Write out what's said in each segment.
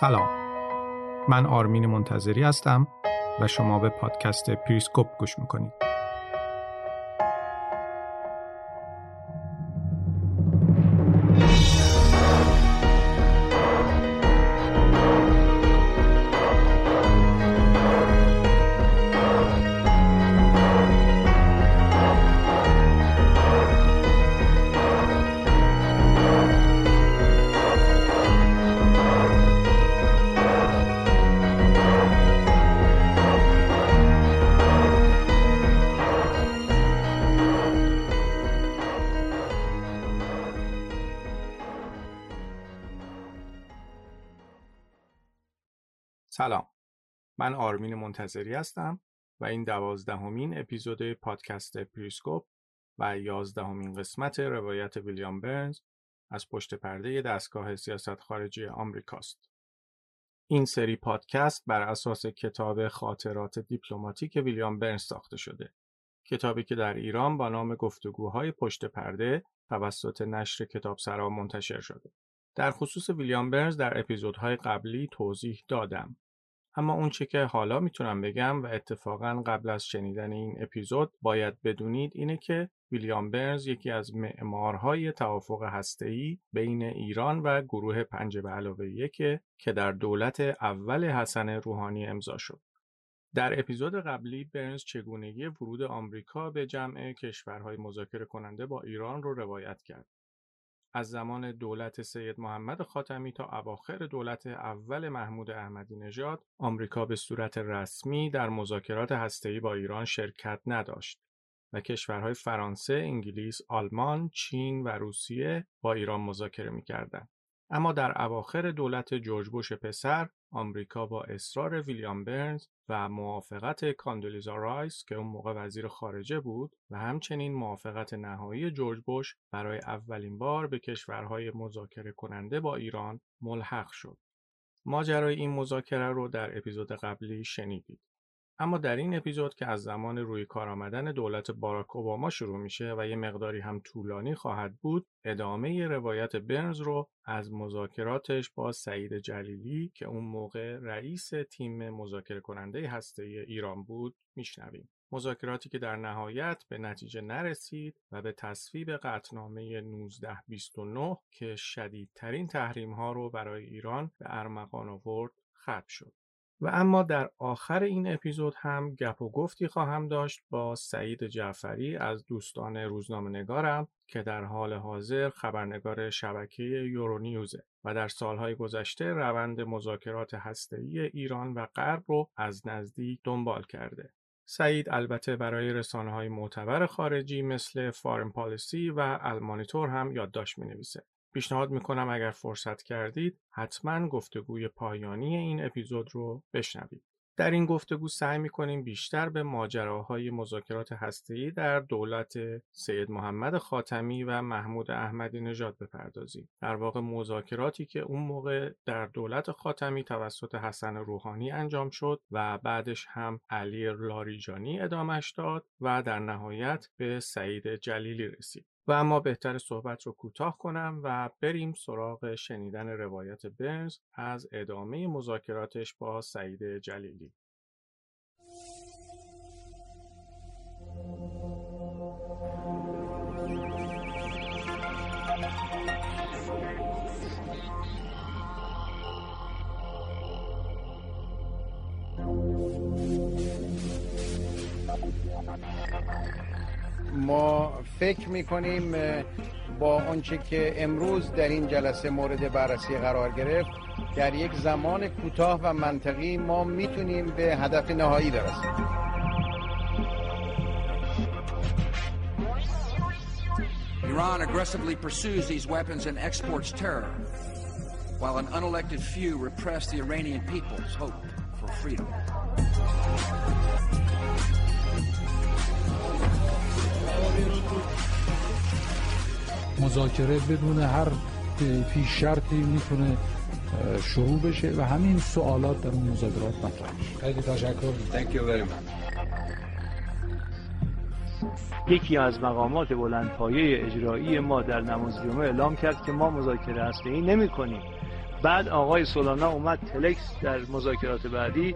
سلام، من آرمین منتظری هستم و شما به پادکست پریسکوپ گوش میکنید. سلام، من آرمین منتظری هستم و این 12 اپیزود پادکست پریسکوپ و 11 قسمت روایت ویلیام برنز از پشت پرده دستگاه سیاست خارجی آمریکاست. این سری پادکست بر اساس کتاب خاطرات دیپلماتیک ویلیام برنز ساخته شده. کتابی که در ایران با نام گفتگوهای پشت پرده توسط نشر کتابسرا منتشر شده. در خصوص ویلیام برنز در اپیزودهای قبلی توضیح دادم. اما اون چه که حالا میتونم بگم و اتفاقاً قبل از شنیدن این اپیزود باید بدونید اینه که ویلیام برنز یکی از معمارهای توافق هسته‌ای بین ایران و گروه 5+1 که در دولت اول حسن روحانی امضا شد. در اپیزود قبلی برنز چگونگی ورود آمریکا به جمع کشورهای مذاکره کننده با ایران رو روایت کرد. از زمان دولت سید محمد خاتمی تا اواخر دولت اول محمود احمدی نژاد، آمریکا به صورت رسمی در مذاکرات هسته‌ای با ایران شرکت نداشت و کشورهای فرانسه، انگلیس، آلمان، چین و روسیه با ایران مذاکره می‌کردند. اما در اواخر دولت جورج بوش پسر، آمریکا با اصرار ویلیام برنز و موافقت کاندولیزا رایس که اون موقع وزیر خارجه بود و همچنین موافقت نهایی جورج بوش برای اولین بار به کشورهای مذاکره کننده با ایران ملحق شد. ماجرای این مذاکره رو در اپیزود قبلی شنیدید. اما در این اپیزود که از زمان روی کار آمدن دولت باراک اوباما شروع میشه و یه مقداری هم طولانی خواهد بود، ادامه روایت برنز رو از مذاکراتش با سعید جلیلی که اون موقع رئیس تیم مذاکره کننده هسته‌ای ایران بود میشنویم. مذاکراتی که در نهایت به نتیجه نرسید و به تصویب قطعنامه 1929 که شدیدترین تحریم‌ها رو برای ایران به ارمغان آورد ختم شد. و اما در آخر این اپیزود هم گپ و گفتی خواهم داشت با سعید جعفری از دوستان روزنامه‌نگارم که در حال حاضر خبرنگار شبکه یورونیوز و در سالهای گذشته روند مذاکرات هسته‌ای ایران و غرب رو از نزدیک دنبال کرده. سعید البته برای رسانه‌های معتبر خارجی مثل فارن پالیسی و المانیتور هم یادداشت می‌نویسه. پیشنهاد میکنم اگر فرصت کردید حتما گفتگوی پایانی این اپیزود رو بشنوید. در این گفتگو سعی میکنیم بیشتر به ماجراهای مذاکرات هسته‌ای در دولت سید محمد خاتمی و محمود احمدی نژاد بپردازیم. در واقع مذاکراتی که اون موقع در دولت خاتمی توسط حسن روحانی انجام شد و بعدش هم علی لاریجانی ادامش داد و در نهایت به سعید جلیلی رسید. و اما بهتر صحبت رو کوتاه کنم و بریم سراغ شنیدن روایت برنز از ادامه مذاکراتش با سعید جلیلی. ما فکر میکنیم با آنچه که امروز در این جلسه مورد بررسی قرار گرفت در یک زمان کوتاه و منطقی ما میتونیم به هدف نهایی برسیم. Iran aggressively pursues these weapons and exports terror while an unelected few repress the Iranian people's hope for freedom. مذاکره بدون هر پیش شرطی میتونه شروع بشه و همین سوالات در اون مذاکرات مطرح میشه. خیلی تشکر. Thank you very much. یکی از مقامات بلندپایه اجرایی ما در نماز جمعه اعلام کرد که ما مذاکره هسته‌ای نمی‌کنیم بعد آقای سولانا اومد تلکس در مذاکرات بعدی،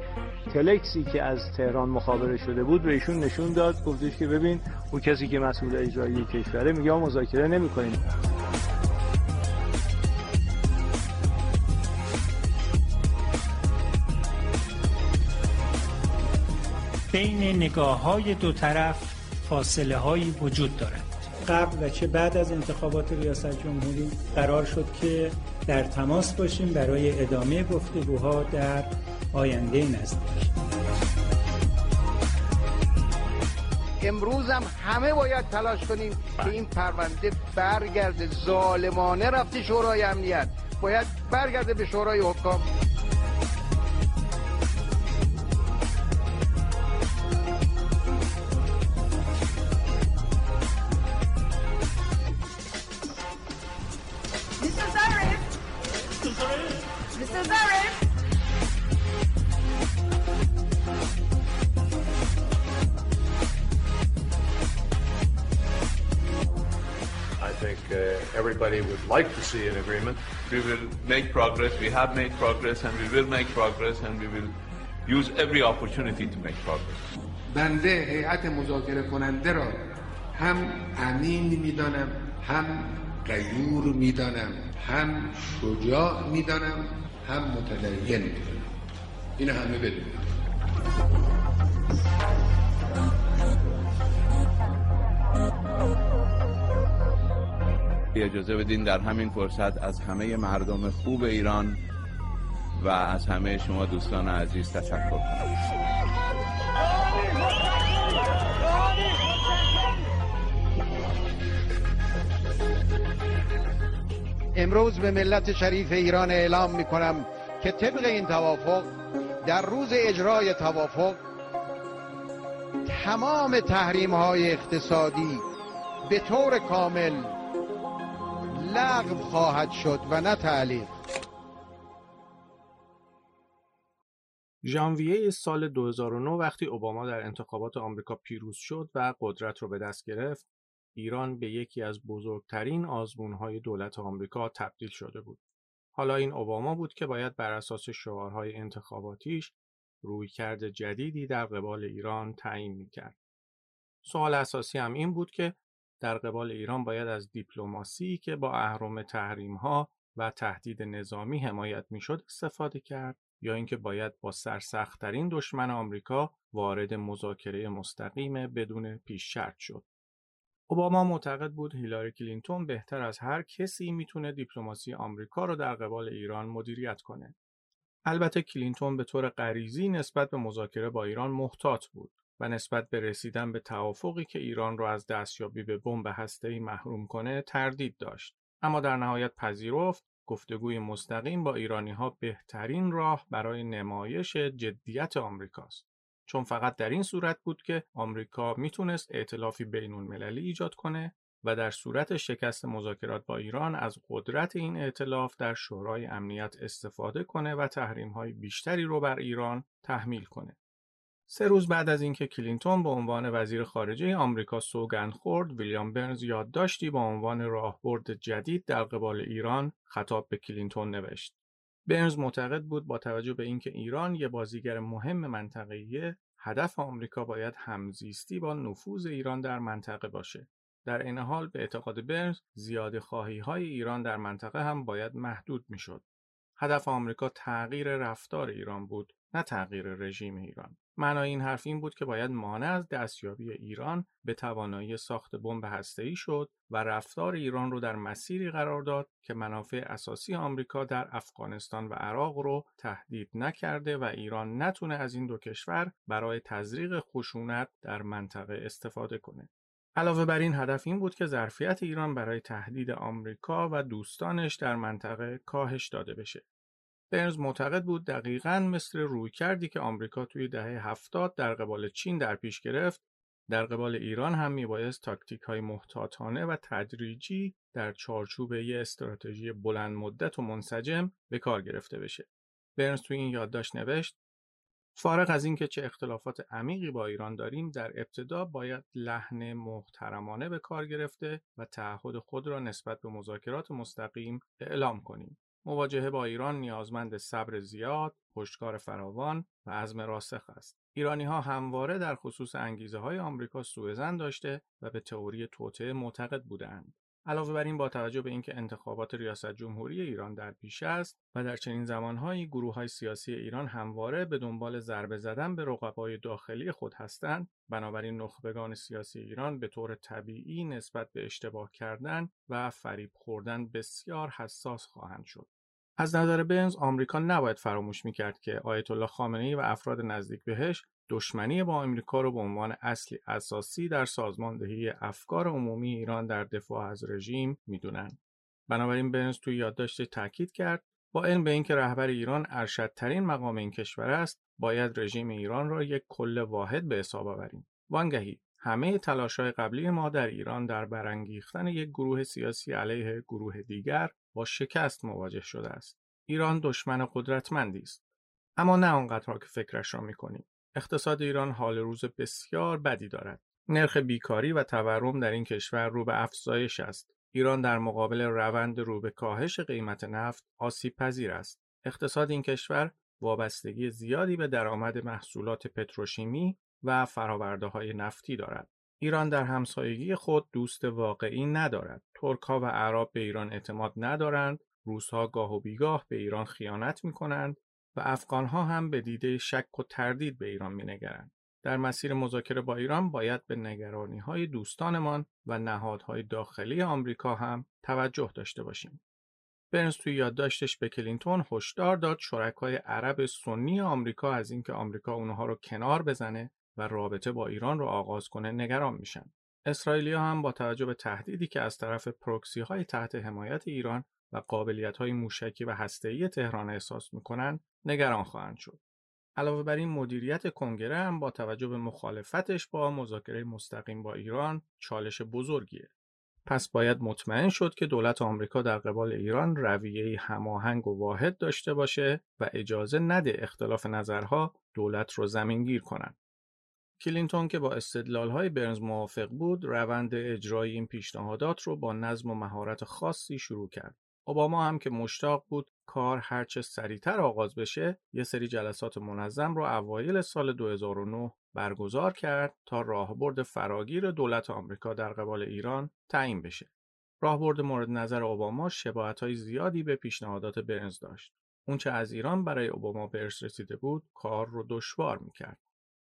تلکسی که از تهران مخابره شده بود به ایشون نشون داد، گفتش که ببین اون کسی که مسئول اجرایی کشوره میگه ما مذاکره نمی‌کنیم. بین نگاه‌های دو طرف فاصله‌هایی وجود دارد. قبل و چه بعد از انتخابات ریاست جمهوری قرار شد که در تماس باشیم برای ادامه گفتگوها در آینده نزدیک. امروز هم همه باید تلاش کنیم که این پرونده برگرده، ظالمانه رفته شورای امنیت، باید برگرده به شورای حکام. Everybody would like to see an agreement. We will make progress. We have made progress, and we will make progress, and we will use every opportunity to make progress. بنده هیئت مذاکره کننده را هم امین میدانم، هم غیور میدانم، هم شجاع میدانم، هم متدین میدانم. این همه بدونید. اجازه بدین در همین فرصت از همه مردم خوب ایران و از همه شما دوستان عزیز تشکر کنم. امروز به ملت شریف ایران اعلام می کنم که طبق این توافق در روز اجرای توافق تمام تحریم های اقتصادی به طور کامل لغو خواهد شد و نه تعلیق. ژانویه سال 2009 وقتی اوباما در انتخابات آمریکا پیروز شد و قدرت رو به دست گرفت، ایران به یکی از بزرگترین آزمون‌های دولت آمریکا تبدیل شده بود. حالا این اوباما بود که باید بر اساس شعارهای انتخاباتیش رویکرد جدیدی در قبال ایران تعیین می‌کرد. سوال اساسی هم این بود که در قبال ایران باید از دیپلماسی که با اهرم تحریم‌ها و تهدید نظامی حمایت می‌شد استفاده کرد یا اینکه باید با سرسخت‌ترین دشمن آمریکا وارد مذاکره مستقیم بدون پیش شرط شد. اوباما معتقد بود هیلاری کلینتون بهتر از هر کسی میتونه دیپلماسی آمریکا رو در قبال ایران مدیریت کنه. البته کلینتون به طور غریزی نسبت به مذاکره با ایران محتاط بود و نسبت به رسیدن به توافقی که ایران را از دستیابی به بمب هسته‌ای محروم کنه تردید داشت، اما در نهایت پذیرفت گفتگوی مستقیم با ایرانی‌ها بهترین راه برای نمایش جدیت آمریکاست، چون فقط در این صورت بود که آمریکا میتونست ائتلافی بین‌المللی ایجاد کنه و در صورت شکست مذاکرات با ایران از قدرت این ائتلاف در شورای امنیت استفاده کنه و تحریم‌های بیشتری رو بر ایران تحمیل کنه. 3 روز بعد از اینکه کلینتون به عنوان وزیر خارجه آمریکا سوگند خورد، ویلیام برنز یادداشتی با عنوان راهبرد جدید در قبال ایران خطاب به کلینتون نوشت. برنز معتقد بود با توجه به اینکه ایران یک بازیگر مهم منطقه‌ایه، هدف آمریکا باید همزیستی با نفوذ ایران در منطقه باشه. در این حال به اعتقاد برنز، زیادخواهی‌های ایران در منطقه هم باید محدود می‌شد. هدف آمریکا تغییر رفتار ایران بود، نه تغییر رژیم ایران. معنای این حرف این بود که باید مانع از دستیابی ایران به توانایی ساخت بمب هسته‌ای شد و رفتار ایران رو در مسیری قرار داد که منافع اساسی آمریکا در افغانستان و عراق رو تهدید نکرده و ایران نتونه از این دو کشور برای تزریق خشونت در منطقه استفاده کنه. علاوه بر این هدف این بود که ظرفیت ایران برای تهدید آمریکا و دوستانش در منطقه کاهش داده بشه. برنز معتقد بود دقیقاً مثل رویکردی که آمریکا توی دهه 70 در قبال چین در پیش گرفت، در قبال ایران هم میبایست تاکتیک‌های محتاطانه و تدریجی در چارچوب یک استراتژی بلند مدت و منسجم به کار گرفته بشه. برنز توی این یادداشت نوشت: فارغ از اینکه چه اختلافات عمیقی با ایران داریم، در ابتدا باید لحن محترمانه به کار گرفته و تعهد خود را نسبت به مذاکرات مستقیم اعلام کنیم. مواجهه با ایران نیازمند صبر زیاد، پشتکار فراوان و عزم راسخ است. ایرانی‌ها همواره در خصوص انگیزه‌های آمریکا سوءظن داشته و به تئوری توطئه معتقد بودند. علاوه بر این، با توجه به اینکه انتخابات ریاست جمهوری ایران در پیش است و در چنین زمانهایی گروه‌های سیاسی ایران همواره به دنبال ضربه زدن به رقبای داخلی خود هستند، بنابراین نخبگان سیاسی ایران به طور طبیعی نسبت به اشتباه کردن و فریب خوردن بسیار حساس خواهند شد. از نظر برنز، آمریکا نباید فراموش می‌کرد که آیت‌الله خامنه‌ای و افراد نزدیک بهش دشمنی با آمریکا را به عنوان اصلی اساسی در سازماندهی افکار عمومی ایران در دفاع از رژیم می‌دونند. بنابراین برنز توی یادداشت تاکید کرد با علم به اینکه رهبر ایران ارشدترین مقام این کشور است، باید رژیم ایران را یک کل واحد به حساب آوریم. وانگهی همه تلاش‌های قبلی ما در ایران در برانگیختن یک گروه سیاسی علیه گروه دیگر با شکست مواجه شده است. ایران دشمن قدرتمندی است، اما نه آنقدرها که فکرش را می‌کنیم. اقتصاد ایران حال روز بسیار بدی دارد. نرخ بیکاری و تورم در این کشور رو به افزایش است. ایران در مقابل روند رو به کاهش قیمت نفت آسیب‌پذیر است. اقتصاد این کشور وابستگی زیادی به درآمد محصولات پتروشیمی و فرآورده‌های نفتی دارد. ایران در همسایگی خود دوست واقعی ندارد. ترک‌ها و عرب به ایران اعتماد ندارند، روس‌ها گاه و بیگاه به ایران خیانت می‌کنند و افغان‌ها هم به دیده شک و تردید به ایران می‌نگرند. در مسیر مذاکره با ایران باید به نگرانی‌های دوستانمان و نهادهای داخلی آمریکا هم توجه داشته باشیم. برنز توی یادداشتش به کلینتون هشدار داد شرکای عرب سنی آمریکا از اینکه آمریکا اونها رو کنار بزنه و رابطه با ایران را آغاز کنه نگران میشن. اسرائیلی‌ها هم با توجه به تهدیدی که از طرف پروکسی‌های تحت حمایت ایران و قابلیت‌های موشکی و هسته‌ای تهران احساس می‌کنن، نگران خواهند شد. علاوه بر این، مدیریت کنگره هم با توجه به مخالفتش با مذاکره مستقیم با ایران چالش بزرگیه. پس باید مطمئن شد که دولت آمریکا در قبال ایران رویه‌ای هماهنگ و واحد داشته باشه و اجازه نده اختلاف نظرها دولت رو زمینگیر کنن. کلینتون که با استدلال‌های برنز موافق بود، روند اجرای این پیشنهادات رو با نظم و مهارت خاصی شروع کرد. اوباما هم که مشتاق بود کار هرچه سریعتر آغاز بشه، یه سری جلسات منظم رو اوایل سال 2009 برگزار کرد تا راهبرد فراگیر دولت آمریکا در قبال ایران تعیین بشه. راهبرد مورد نظر اوباما شباهت‌های زیادی به پیشنهادات برنز داشت. اونچه از ایران برای اوباما به ارث رسیده بود، کار رو دشوار می‌کرد.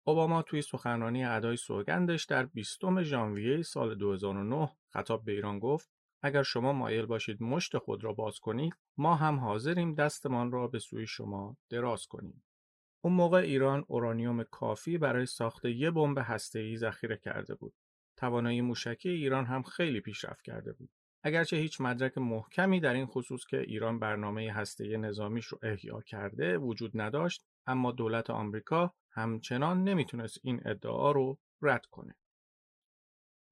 اوباما توی سخنرانی ادای سوگندش در 20 ژانویه سال 2009 خطاب به ایران گفت: اگر شما مایل باشید مشت خود را باز کنید، ما هم حاضریم دستمان را به سوی شما دراز کنیم. اون موقع ایران اورانیوم کافی برای ساخت یک بمب هسته‌ای ذخیره کرده بود. توانایی موشکی ایران هم خیلی پیشرفت کرده بود. اگرچه هیچ مدرک محکمی در این خصوص که ایران برنامه هسته‌ای نظامیش رو احیا کرده وجود نداشت، اما دولت آمریکا همچنان نمیتونست این ادعا رو رد کنه.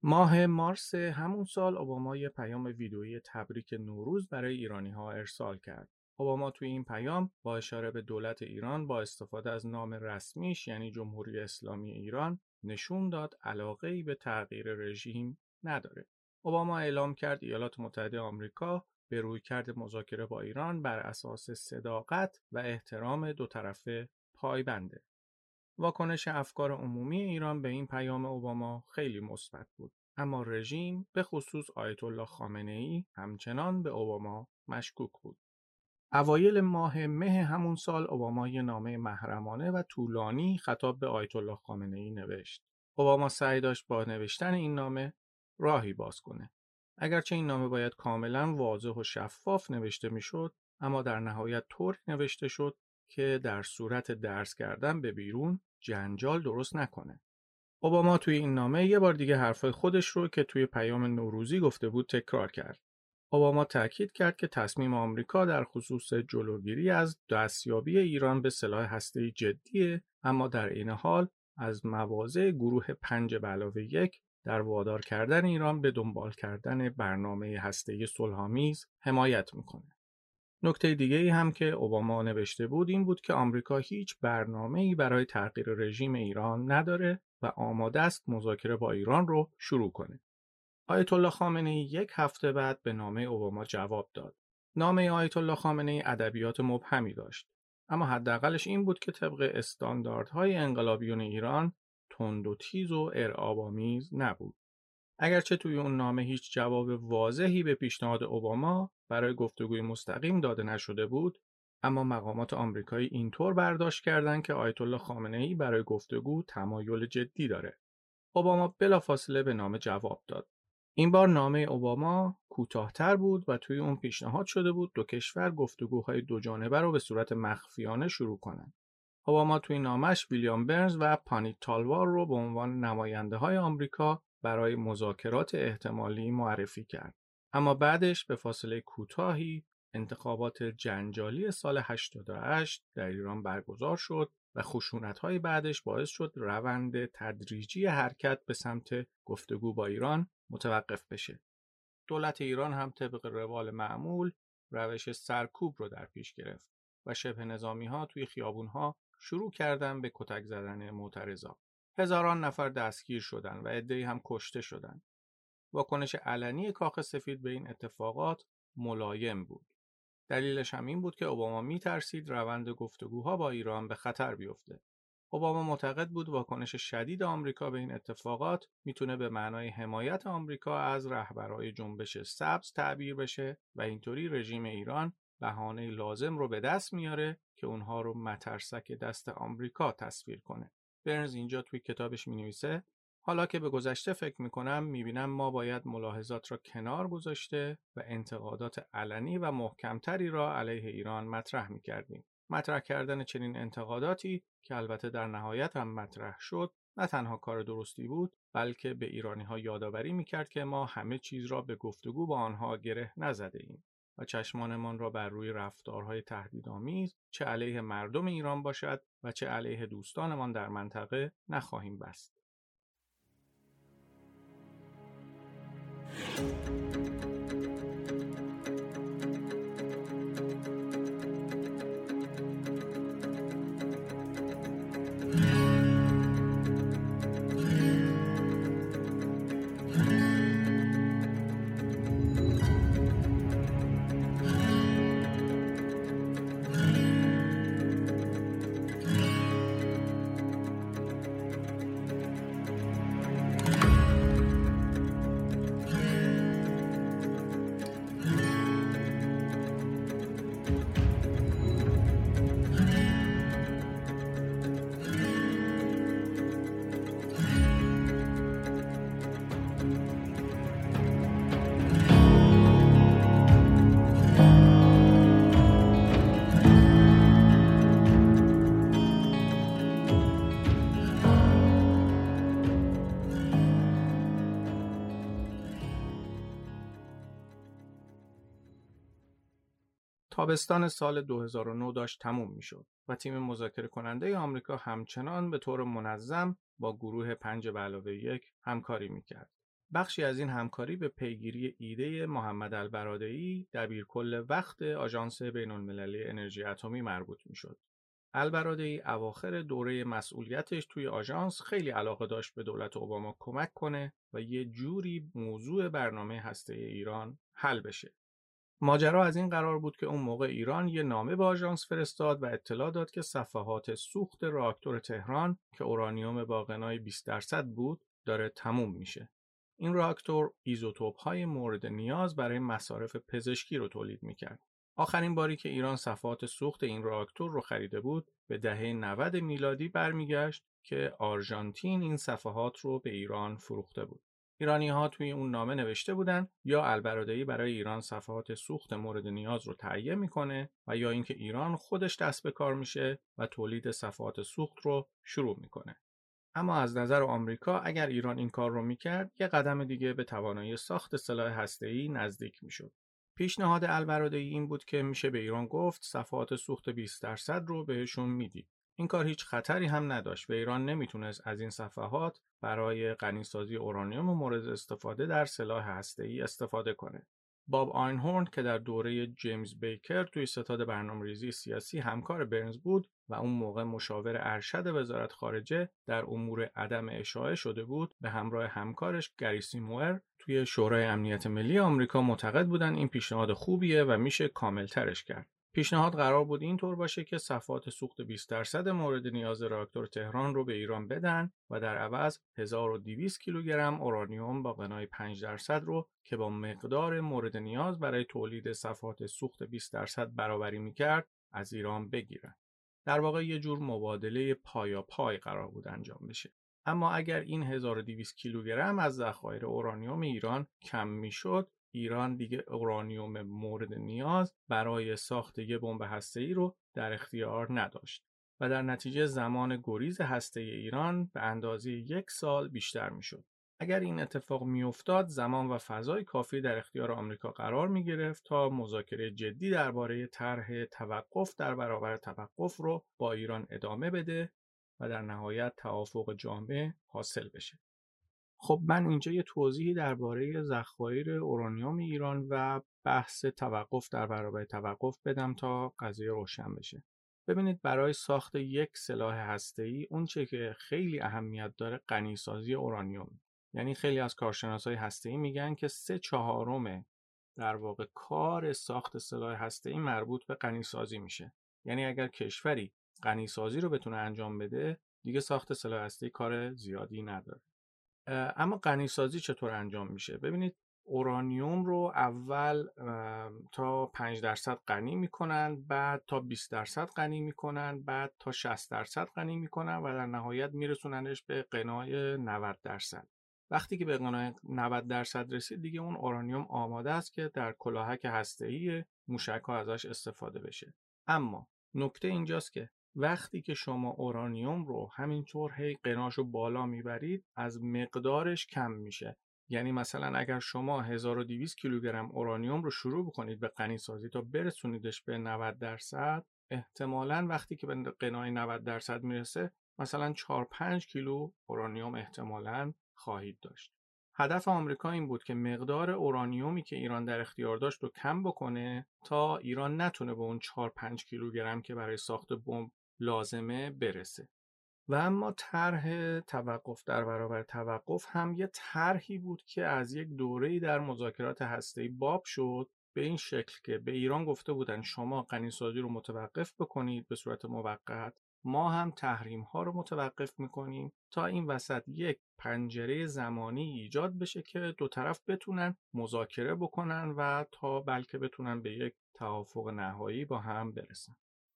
ماه مارس همون سال اوباما یه پیام ویدئویی تبریک نوروز برای ایرانی‌ها ارسال کرد. اوباما توی این پیام با اشاره به دولت ایران با استفاده از نام رسمیش، یعنی جمهوری اسلامی ایران، نشون داد علاقه‌ای به تغییر رژیم نداره. اوباما اعلام کرد ایالات متحده آمریکا به رویکرد مذاکره با ایران بر اساس صداقت و احترام دو طرفه پایبنده. واکنش افکار عمومی ایران به این پیام اوباما خیلی مثبت بود، اما رژیم به خصوص آیت الله خامنه‌ای همچنان به اوباما مشکوک بود. اوایل ماه مه همون سال اوباما یه نامه محرمانه و طولانی خطاب به آیت الله خامنه‌ای نوشت. اوباما سعی داشت با نوشتن این نامه راهی باز کنه. اگرچه این نامه باید کاملا واضح و شفاف نوشته میشد، اما در نهایت طوری نوشته شد که در صورت درس کردن به بیرون جنجال درست نکنه. اوباما توی این نامه یه بار دیگه حرفای خودش رو که توی پیام نوروزی گفته بود تکرار کرد. اوباما تاکید کرد که تصمیم آمریکا در خصوص جلوگیری از دستیابی ایران به سلاح هسته‌ای جدیه، اما در این حال از مواضع گروه 5+1 در وادار کردن ایران به دنبال کردن برنامه هسته‌ای صلح‌آمیز حمایت می‌کنه. نکته دیگه‌ای هم که اوباما نوشته بود این بود که آمریکا هیچ برنامه‌ای برای تغییر رژیم ایران نداره و آماده است مذاکره با ایران رو شروع کنه. آیت الله خامنه‌ای یک هفته بعد به نامه اوباما جواب داد. نامه آیت الله خامنه‌ای ادبیات مبهمی داشت، اما حداقلش این بود که طبق استانداردهای انقلابیون ایران تند و تیز و ارعاب‌آمیز نبود. اگرچه توی اون نامه هیچ جواب واضحی به پیشنهاد اوباما برای گفتگوی مستقیم داده نشده بود، اما مقامات آمریکایی اینطور برداشت کردند که آیت الله خامنه‌ای برای گفتگو تمایل جدی داره. اوباما بلافاصله به نامه جواب داد. این بار نامه اوباما کوتاه‌تر بود و توی اون پیشنهاد شده بود دو کشور گفتگوهای دوجانبه رو به صورت مخفیانه شروع کنند. اوباما توی نامش ویلیام برنز و پانی تالوار رو به عنوان نماینده‌های آمریکا برای مذاکرات احتمالی معرفی کرد. اما بعدش به فاصله کوتاهی انتخابات جنجالی سال 88 در ایران برگزار شد و خشونت‌های بعدش باعث شد روند تدریجی حرکت به سمت گفتگو با ایران متوقف بشه. دولت ایران هم طبق روال معمول روش سرکوب رو در پیش گرفت و شبه نظامی‌ها توی خیابون‌ها شروع کردن به کتک زدن معترضان. هزاران نفر دستگیر شدن و عده‌ای هم کشته شدن. واکنش علنی کاخ سفید به این اتفاقات ملایم بود. دلیلش هم این بود که اوباما می‌ترسید روند گفتگوها با ایران به خطر بیفته. اوباما معتقد بود واکنش شدید آمریکا به این اتفاقات میتونه به معنای حمایت آمریکا از رهبرای جنبش سبز تعبیر بشه و اینطوری رژیم ایران بهانه لازم رو به دست میاره که اونها رو مترسک دست آمریکا تصویر کنه. برنز اینجا توی کتابش می‌نویسه: حالا که به گذشته فکر می‌کنم می‌بینم ما باید ملاحظات را کنار گذاشته و انتقادات علنی و محکم‌تری را علیه ایران مطرح می‌کردیم. مطرح کردن چنین انتقاداتی که البته در نهایت هم مطرح شد، نه تنها کار درستی بود، بلکه به ایرانی‌ها یادآوری می‌کرد که ما همه چیز را به گفتگو با آنها گره نزده‌ایم و چشمانمان را بر روی رفتارهای تهدیدآمیز چه علیه مردم ایران باشد و چه علیه دوستانمان در منطقه نخواهیم بست. تابستان سال 2009 داشت تموم میشد و تیم مذاکره کننده آمریکا همچنان به طور منظم با گروه 5+1 همکاری میکرد. بخشی از این همکاری به پیگیری ایده محمد البرادعی دبیرکل وقت آژانس بین‌المللی انرژی اتمی مربوط میشد. البرادعی اواخر دوره مسئولیتش توی آژانس خیلی علاقه داشت به دولت اوباما کمک کنه و یه جوری موضوع برنامه هسته‌ای ایران حل بشه. ماجرا از این قرار بود که اون موقع ایران یه نامه به آژانس فرستاد و اطلاع داد که صفحات سوخت راکتور تهران که اورانیوم باقنای 20% بود داره تموم میشه. این راکتور ایزوتوپ‌های مورد نیاز برای مصارف پزشکی رو تولید میکرد. آخرین باری که ایران صفحات سوخت این راکتور رو خریده بود به دهه 90 میلادی برمیگشت که آرژانتین این صفحات رو به ایران فروخته بود. ایرانی‌ها توی اون نامه نوشته بودن یا البرادعی برای ایران صفحات سوخت مورد نیاز رو تعیین میکنه و یا اینکه ایران خودش دست به کار میشه و تولید صفحات سوخت رو شروع میکنه. اما از نظر آمریکا اگر ایران این کار رو میکرد یه قدم دیگه به توانایی ساخت سلاح هسته‌ای نزدیک میشد. پیشنهاد البرادعی این بود که میشه به ایران گفت صفحات سوخت 20% رو بهشون میدید. این کار هیچ خطری هم نداشت و ایران نمیتونست از این صفحات برای غنی‌سازی اورانیوم مورد استفاده در سلاح هسته‌ای استفاده کنه. باب آینهورن که در دوره جیمز بیکر توی ستاد برنامه‌ریزی سیاسی همکار برنز بود و اون موقع مشاور ارشد وزارت خارجه در امور عدم اشاعه شده بود، به همراه همکارش گری سیمور توی شورای امنیت ملی آمریکا معتقد بودن این پیشنهاد خوبیه و میشه کاملترش کرد. پیشنهاد قرار بود اینطور باشه که صفحات سوخت 20% مورد نیاز راکتور تهران رو به ایران بدن و در عوض 1200 کیلوگرم اورانیوم با قنای 5% رو که با مقدار مورد نیاز برای تولید صفحات سوخت 20% برابری میکرد از ایران بگیرن. در واقع یه جور مبادله پای قرار بود انجام بشه. اما اگر این 1200 کیلوگرم از ذخایر اورانیوم ایران کم میشد، ایران دیگه اورانیوم مورد نیاز برای ساخت یه بمب هسته‌ای رو در اختیار نداشت و در نتیجه زمان گریز هسته‌ای ایران به اندازه 1 سال بیشتر میشد. اگر این اتفاق میافتاد، زمان و فضای کافی در اختیار آمریکا قرار میگرفت تا مذاکره جدی درباره طرح توقف در برابر توقف رو با ایران ادامه بده و در نهایت توافق جامع حاصل بشه. خب من اینجا یه توضیحی درباره ذخایر اورانیوم ایران و بحث توقف در برابر توقف بدم تا قضیه روشن بشه. ببینید، برای ساخت 1 سلاح هسته‌ای اون چه که خیلی اهمیت داره غنی‌سازی اورانیوم. یعنی خیلی از کارشناسای هسته‌ای میگن که 3/4 در واقع کار ساخت سلاح هسته‌ای مربوط به غنی‌سازی میشه. یعنی اگر کشوری غنی‌سازی رو بتونه انجام بده، دیگه ساخت سلاح هسته‌ای کار زیادی نداره. اما غنی‌سازی چطور انجام میشه؟ ببینید، اورانیوم رو اول تا 5% غنی میکنن، بعد تا 20% غنی میکنن، بعد تا 60% غنی میکنن و در نهایت میرسوننش به قنای 90%. وقتی که به قنای 90% رسید، دیگه اون اورانیوم آماده است که در کلاهک هسته‌ای موشک‌ها ازش استفاده بشه. اما نکته اینجاست که وقتی که شما اورانیوم رو همینطور قناشو بالا میبرید، از مقدارش کم میشه. یعنی مثلا اگر شما 1200 کیلوگرم اورانیوم رو شروع بکنید به غنی‌سازی تا برسونیدش به 90%، احتمالاً وقتی که به قنای 90% میرسه، مثلا 4-5 کیلو اورانیوم احتمالاً خواهید داشت. هدف آمریکا این بود که مقدار اورانیومی که ایران در اختیار داشت رو کم بکنه تا ایران نتونه به اون 4-5 کیلوگرم که برای ساخت بمب لازمه برسه. و اما طرح توقف در برابر توقف هم یه طرحی بود که از یک دوره‌ای در مذاکرات هسته‌ای باب شد، به این شکل که به ایران گفته بودن شما غنی‌سازی رو متوقف بکنید به صورت موقت، ما هم تحریم‌ها رو متوقف می‌کنیم تا این وسط یک پنجره زمانی ایجاد بشه که دو طرف بتونن مذاکره بکنن و تا بلکه بتونن به یک توافق نهایی با هم برسن.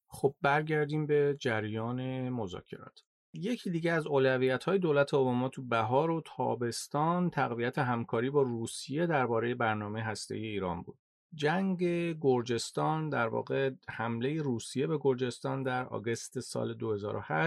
خب برگردیم به جریان مذاکرات. یکی دیگه از اولویت‌های دولت اوباما تو بهار و تابستان تقویت همکاری با روسیه درباره برنامه هسته‌ای ایران بود. جنگ گرجستان، در واقع حمله روسیه به گرجستان در آگوست سال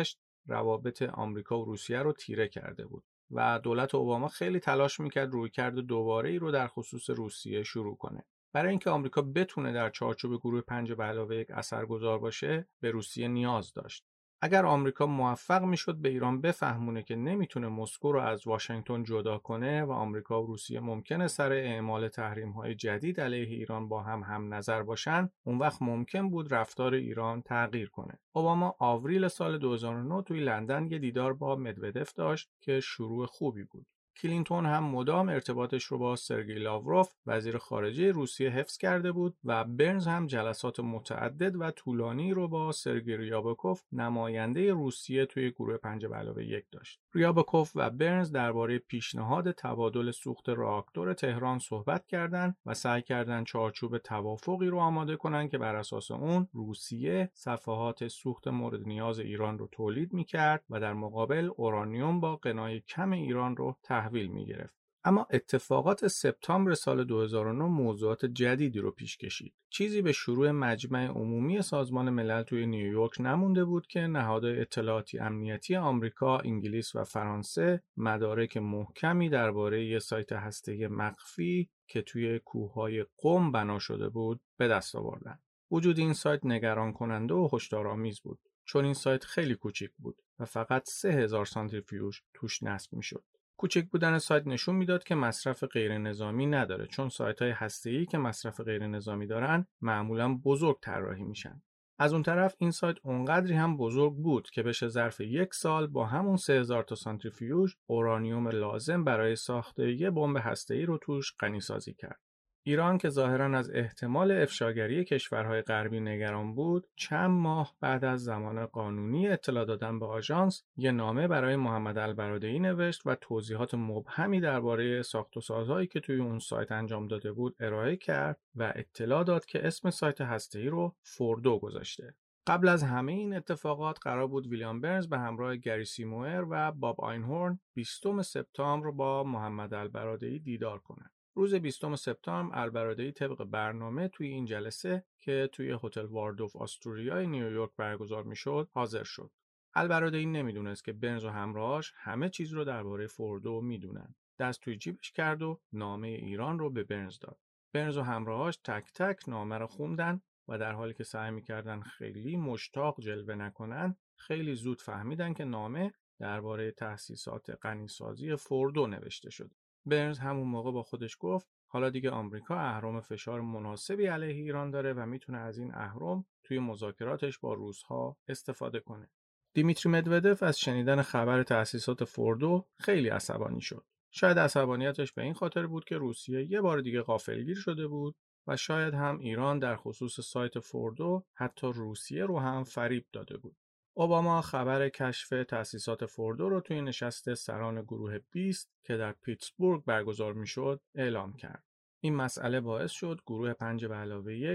2008، روابط آمریکا و روسیه رو تیره کرده بود و دولت اوباما خیلی تلاش میکرد رویکرد دوباره‌ای رو در خصوص روسیه شروع کنه. برای اینکه آمریکا بتونه در چارچوب گروه 5 به علاوه یک اثرگذار باشه، به روسیه نیاز داشت. اگر آمریکا موفق میشد به ایران بفهمونه که نمیتونه مسکو رو از واشنگتن جدا کنه و آمریکا و روسیه ممکنه سر اعمال تحریم‌های جدید علیه ایران با هم نظر باشن، اون وقت ممکن بود رفتار ایران تغییر کنه. اوباما آوریل سال 2009 توی لندن یه دیدار با مدودف داشت که شروع خوبی بود. کلینتون هم مدام ارتباطش رو با سرگئی لاوروف، وزیر خارجه روسیه، حفظ کرده بود و برنز هم جلسات متعدد و طولانی رو با سرگئی ریابکوف، نماینده روسیه توی گروه 5+1 داشت. ریابکوف و برنز درباره پیشنهاد تبادل سوخت راکتور تهران صحبت کردند و سعی کردند چارچوب توافقی رو آماده کنن که بر اساس اون روسیه صفحات سوخت مورد نیاز ایران رو تولید می‌کرد و در مقابل اورانیوم با قنای کم ایران رو تحویل می‌گرفت. اما اتفاقات سپتامبر سال 2009 موضوعات جدیدی رو پیش کشید. چیزی به شروع مجمع عمومی سازمان ملل توی نیویورک نمونده بود که نهادهای اطلاعاتی امنیتی آمریکا، انگلیس و فرانسه مدارک محکمی درباره یه سایت هسته‌ای مخفی که توی کوههای قم بنا شده بود به دست آوردن. وجود این سایت نگران کننده و هشدارآمیز بود، چون این سایت خیلی کوچک بود و فقط 3000 سانتریفیوژ توش نصب می‌شد. کوچک بودن سایت نشون میداد که مصرف غیر نظامی نداره، چون سایت‌های هسته‌ای که مصرف غیر نظامی دارن معمولاً بزرگ طراحی میشن. از اون طرف این سایت اونقدری هم بزرگ بود که بشه ظرف یک سال با همون 3000 تا سانتریفیوژ اورانیوم لازم برای ساخت یه بمب هسته‌ای رو توش غنی‌سازی کرد. ایران که ظاهراً از احتمال افشاگری کشورهای غربی نگران بود، چند ماه بعد از زمان قانونی اطلاع دادن به آژانس، یه نامه برای محمد البرادعی نوشت و توضیحات مبهمی درباره ساخت و سازهایی که توی اون سایت انجام داده بود ارائه کرد و اطلاع داد که اسم سایت هسته‌ای رو فوردو گذاشته. قبل از همه این اتفاقات قرار بود ویلیام برنز به همراه گری سیمور و باب آینهورن 20 سپتامبر رو با محمد البرادعی دیدار کنند. روز 20 سپتامبر البرادعی طبق برنامه توی این جلسه که توی هتل واردوف آستوریای نیویورک برگزار میشد حاضر شد. البرادعی نمیدونست که برنز و همراهاش همه چیز رو درباره فوردو میدونن. دست توی جیبش کرد و نامه ایران رو به برنز داد. برنز و همراهاش تک تک نامه رو خوندن و در حالی که سعی میکردن خیلی مشتاق جلوه نکنن، خیلی زود فهمیدن که نامه درباره تأسیسات غنی‌سازی فوردو نوشته شده. برنز همون موقع با خودش گفت حالا دیگه آمریکا اهرم فشار مناسبی علیه ایران داره و میتونه از این اهرم توی مذاکراتش با روس‌ها استفاده کنه. دیمیتری مدودف از شنیدن خبر تأسیسات فوردو خیلی عصبانی شد. شاید عصبانیتش به این خاطر بود که روسیه یه بار دیگه غافلگیر شده بود و شاید هم ایران در خصوص سایت فوردو حتی روسیه رو هم فریب داده بود. اوباما خبر کشف تأسیسات فوردو رو توی نشست سران گروه 20 که در پیتسبورگ برگزار میشد اعلام کرد. این مسئله باعث شد گروه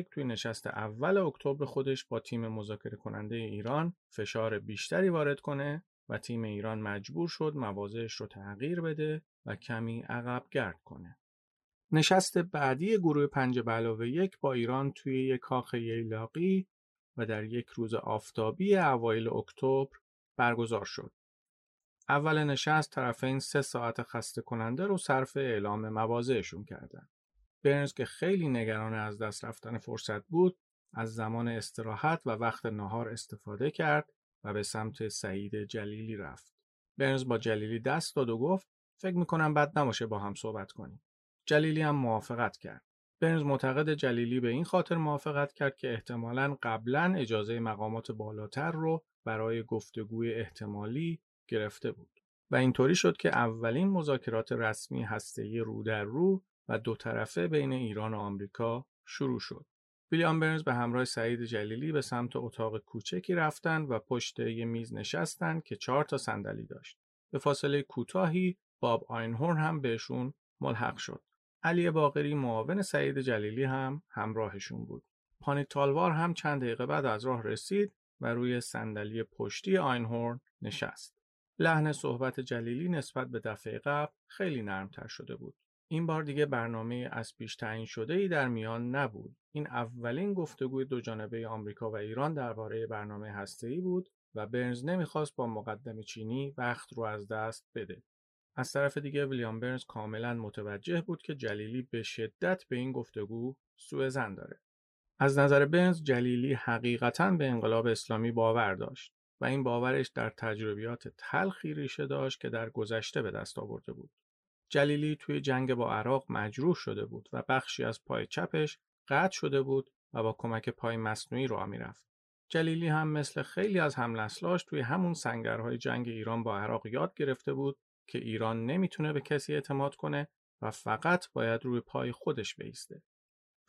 5+1 توی نشست اول اکتبر خودش با تیم مذاکره کننده ایران فشار بیشتری وارد کنه و تیم ایران مجبور شد مواضعش رو تغییر بده و کمی عقب گرد کنه. نشست بعدی گروه 5+1 با ایران توی یک کاخ ییلاقی و در یک روز آفتابی اوایل اکتبر برگزار شد. اول نشست طرفین 3 ساعت خسته کننده رو صرف اعلام مواضعشون کردند. برنز که خیلی نگران از دست رفتن فرصت بود، از زمان استراحت و وقت نهار استفاده کرد و به سمت سعید جلیلی رفت. برنز با جلیلی دست داد و گفت فکر می‌کنم بد نباشه با هم صحبت کنیم. جلیلی هم موافقت کرد. برنز معتقد جلیلی به این خاطر موافقت کرد که احتمالاً قبلاً اجازه مقامات بالاتر رو برای گفتگوی احتمالی گرفته بود و اینطوری شد که اولین مذاکرات رسمی هسته‌ای رو در رو و دو طرفه بین ایران و آمریکا شروع شد. ویلیام برنز به همراه سعید جلیلی به سمت اتاق کوچکی رفتن و پشت یه میز نشستن که 4 تا صندلی داشت. به فاصله کوتاهی باب آینهورن هم بهشون ملحق شد. علی باقری معاون سعید جلیلی هم همراهشون بود. پانی تالوار هم چند دقیقه بعد از راه رسید و روی صندلی پشتی آینهورن نشست. لحن صحبت جلیلی نسبت به دفعه قبل خیلی نرمتر شده بود. این بار دیگه برنامه از پیش تعیین شده‌ای در میان نبود. این اولین گفتگوی دوجانبه آمریکا و ایران درباره برنامه هسته‌ای بود و برنز نمیخواست با مقدمه چینی وقت رو از دست بده. از طرف دیگه ویلیام برنز کاملا متوجه بود که جلیلی به شدت به این گفتگو سوءظن داره. از نظر برنز جلیلی حقیقتاً به انقلاب اسلامی باور داشت و این باورش در تجربیات تلخی ریشه داشت که در گذشته به دست آورده بود. جلیلی توی جنگ با عراق مجروح شده بود و بخشی از پای چپش قطع شده بود و با کمک پای مصنوعی راه می‌رفت. جلیلی هم مثل خیلی از همنسلاش توی همون سنگرهای جنگ ایران با عراق یاد گرفته بود که ایران نمیتونه به کسی اعتماد کنه و فقط باید روی پای خودش بایسته.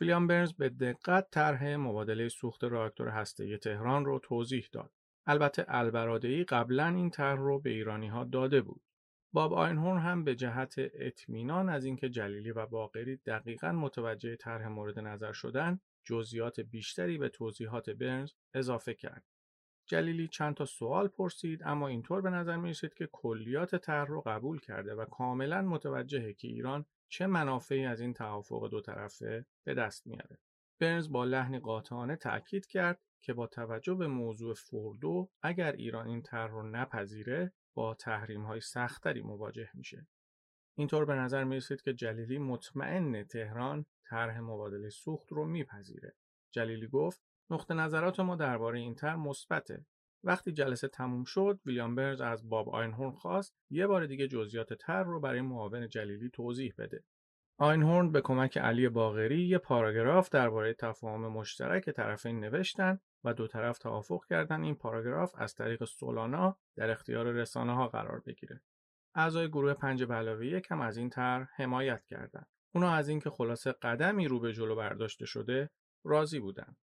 ویلیام برنز به دقت طرح مبادله سوخت راکتور هسته‌ای تهران رو توضیح داد. البته البرادعی قبلا این طرح رو به ایرانی‌ها داده بود. باب آینهورن هم به جهت اطمینان از اینکه جلیلی و باقری دقیقاً متوجه طرح مورد نظر شدن، جزئیات بیشتری به توضیحات برنز اضافه کرد. جلیلی چند تا سوال پرسید اما اینطور به نظر می رسید که کلیات طرح رو قبول کرده و کاملا متوجهه که ایران چه منافعی از این توافق دو طرفه به دست میاره. برنز با لحنی قاطعانه تأکید کرد که با توجه به موضوع فوردو اگر ایران این طرح رو نپذیره با تحریم‌های سخت‌تری مواجه میشه. اینطور به نظر می رسید که جلیلی مطمئن تهران طرح مبادله سوخت رو میپذیره. جلیلی گفت نقطه نظرات ما درباره این طرح مثبته. وقتی جلسه تموم شد، ویلیام برنز از باب آینهورن خواست یه بار دیگه جزئیات طرح رو برای معاون جلیلی توضیح بده. آینهورن به کمک علی باقری یه پاراگراف درباره تفاهم مشترک طرفین نوشتن و دو طرف توافق کردند این پاراگراف از طریق سولانا در اختیار رسانه‌ها قرار بگیره. اعضای گروه 5 بلاوی هم از این طرح حمایت کردند. اونا از اینکه خلاصه قدمی رو به جلو برداشته شده راضی بودن.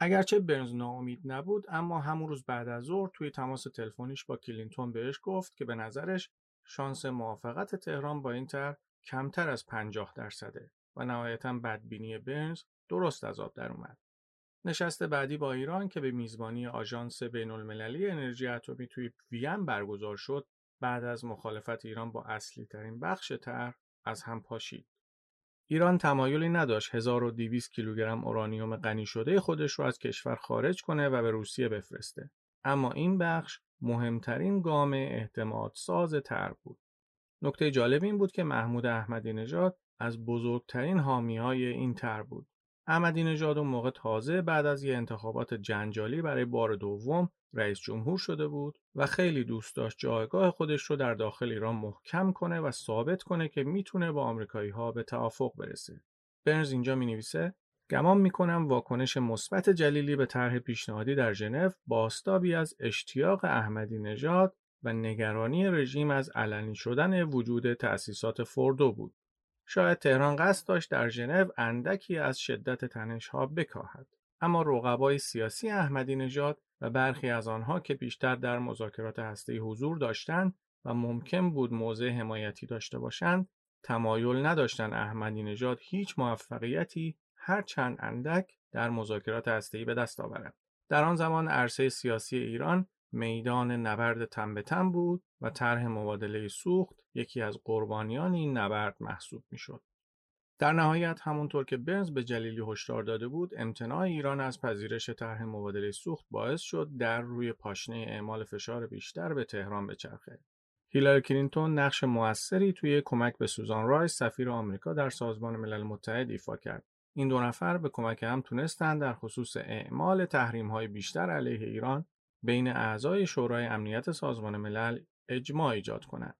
اگرچه برنز ناامید نبود، اما همون روز بعد از ظهر توی تماس تلفنیش با کلینتون بهش گفت که به نظرش شانس موافقت تهران با این طرح کمتر از 50% و نهایتاً بدبینی برنز درست از آب در اومد. نشست بعدی با ایران که به میزبانی آژانس بین‌المللی انرژی اتمی توی وین برگزار شد، بعد از مخالفت ایران با اصلی ترین بخش طرح از هم پاشید. ایران تمایلی نداشت 1200 کیلوگرم اورانیوم غنی شده خودش رو از کشور خارج کنه و به روسیه بفرسته. اما این بخش مهمترین گام اعتماد ساز طرح بود. نکته جالب این بود که محمود احمدی نژاد از بزرگترین حامی‌های این طرح بود. احمدی نژاد اون موقع تازه بعد از یه انتخابات جنجالی برای بار دوم رئیس جمهور شده بود و خیلی دوست داشت جایگاه خودش رو در داخل ایران محکم کنه و ثابت کنه که میتونه با آمریکایی‌ها به توافق برسه. برنز اینجا مینویسه: گمان میکنم واکنش مثبت جلیلی به طرح پیشنهادی در ژنو بازتابی از اشتیاق احمدی نژاد و نگرانی رژیم از علنی شدن وجود تأسیسات فوردو بود. شاید تهران قصد داشت در ژنو اندکی از شدت تنش‌ها بکاهد، اما رقبای سیاسی احمدی نژاد و برخی از آنها که بیشتر در مذاکرات هسته‌ای حضور داشتند و ممکن بود موضع حمایتی داشته باشند، تمایل نداشتند احمدی نژاد هیچ موفقیتی هر چند اندک در مذاکرات هسته‌ای به دست آورد. در آن زمان عرصه سیاسی ایران میدان نبرد تن به تن بود و طرح مبادله سوخت یکی از قربانیان این نبرد محسوب میشد. در نهایت همونطور که برنز به جلیلی هشدار داده بود، امتناع ایران از پذیرش طرح مبادله سوخت باعث شد در روی پاشنه اعمال فشار بیشتر به تهران بچرخه. هیلاری کلینتون نقش موثری توی کمک به سوزان رایس سفیر آمریکا در سازمان ملل متحد ایفا کرد. این دو نفر به کمک هم تونستند در خصوص اعمال تحریم‌های بیشتر علیه ایران بین اعضای شورای امنیت سازمان ملل اجماع ایجاد کنند.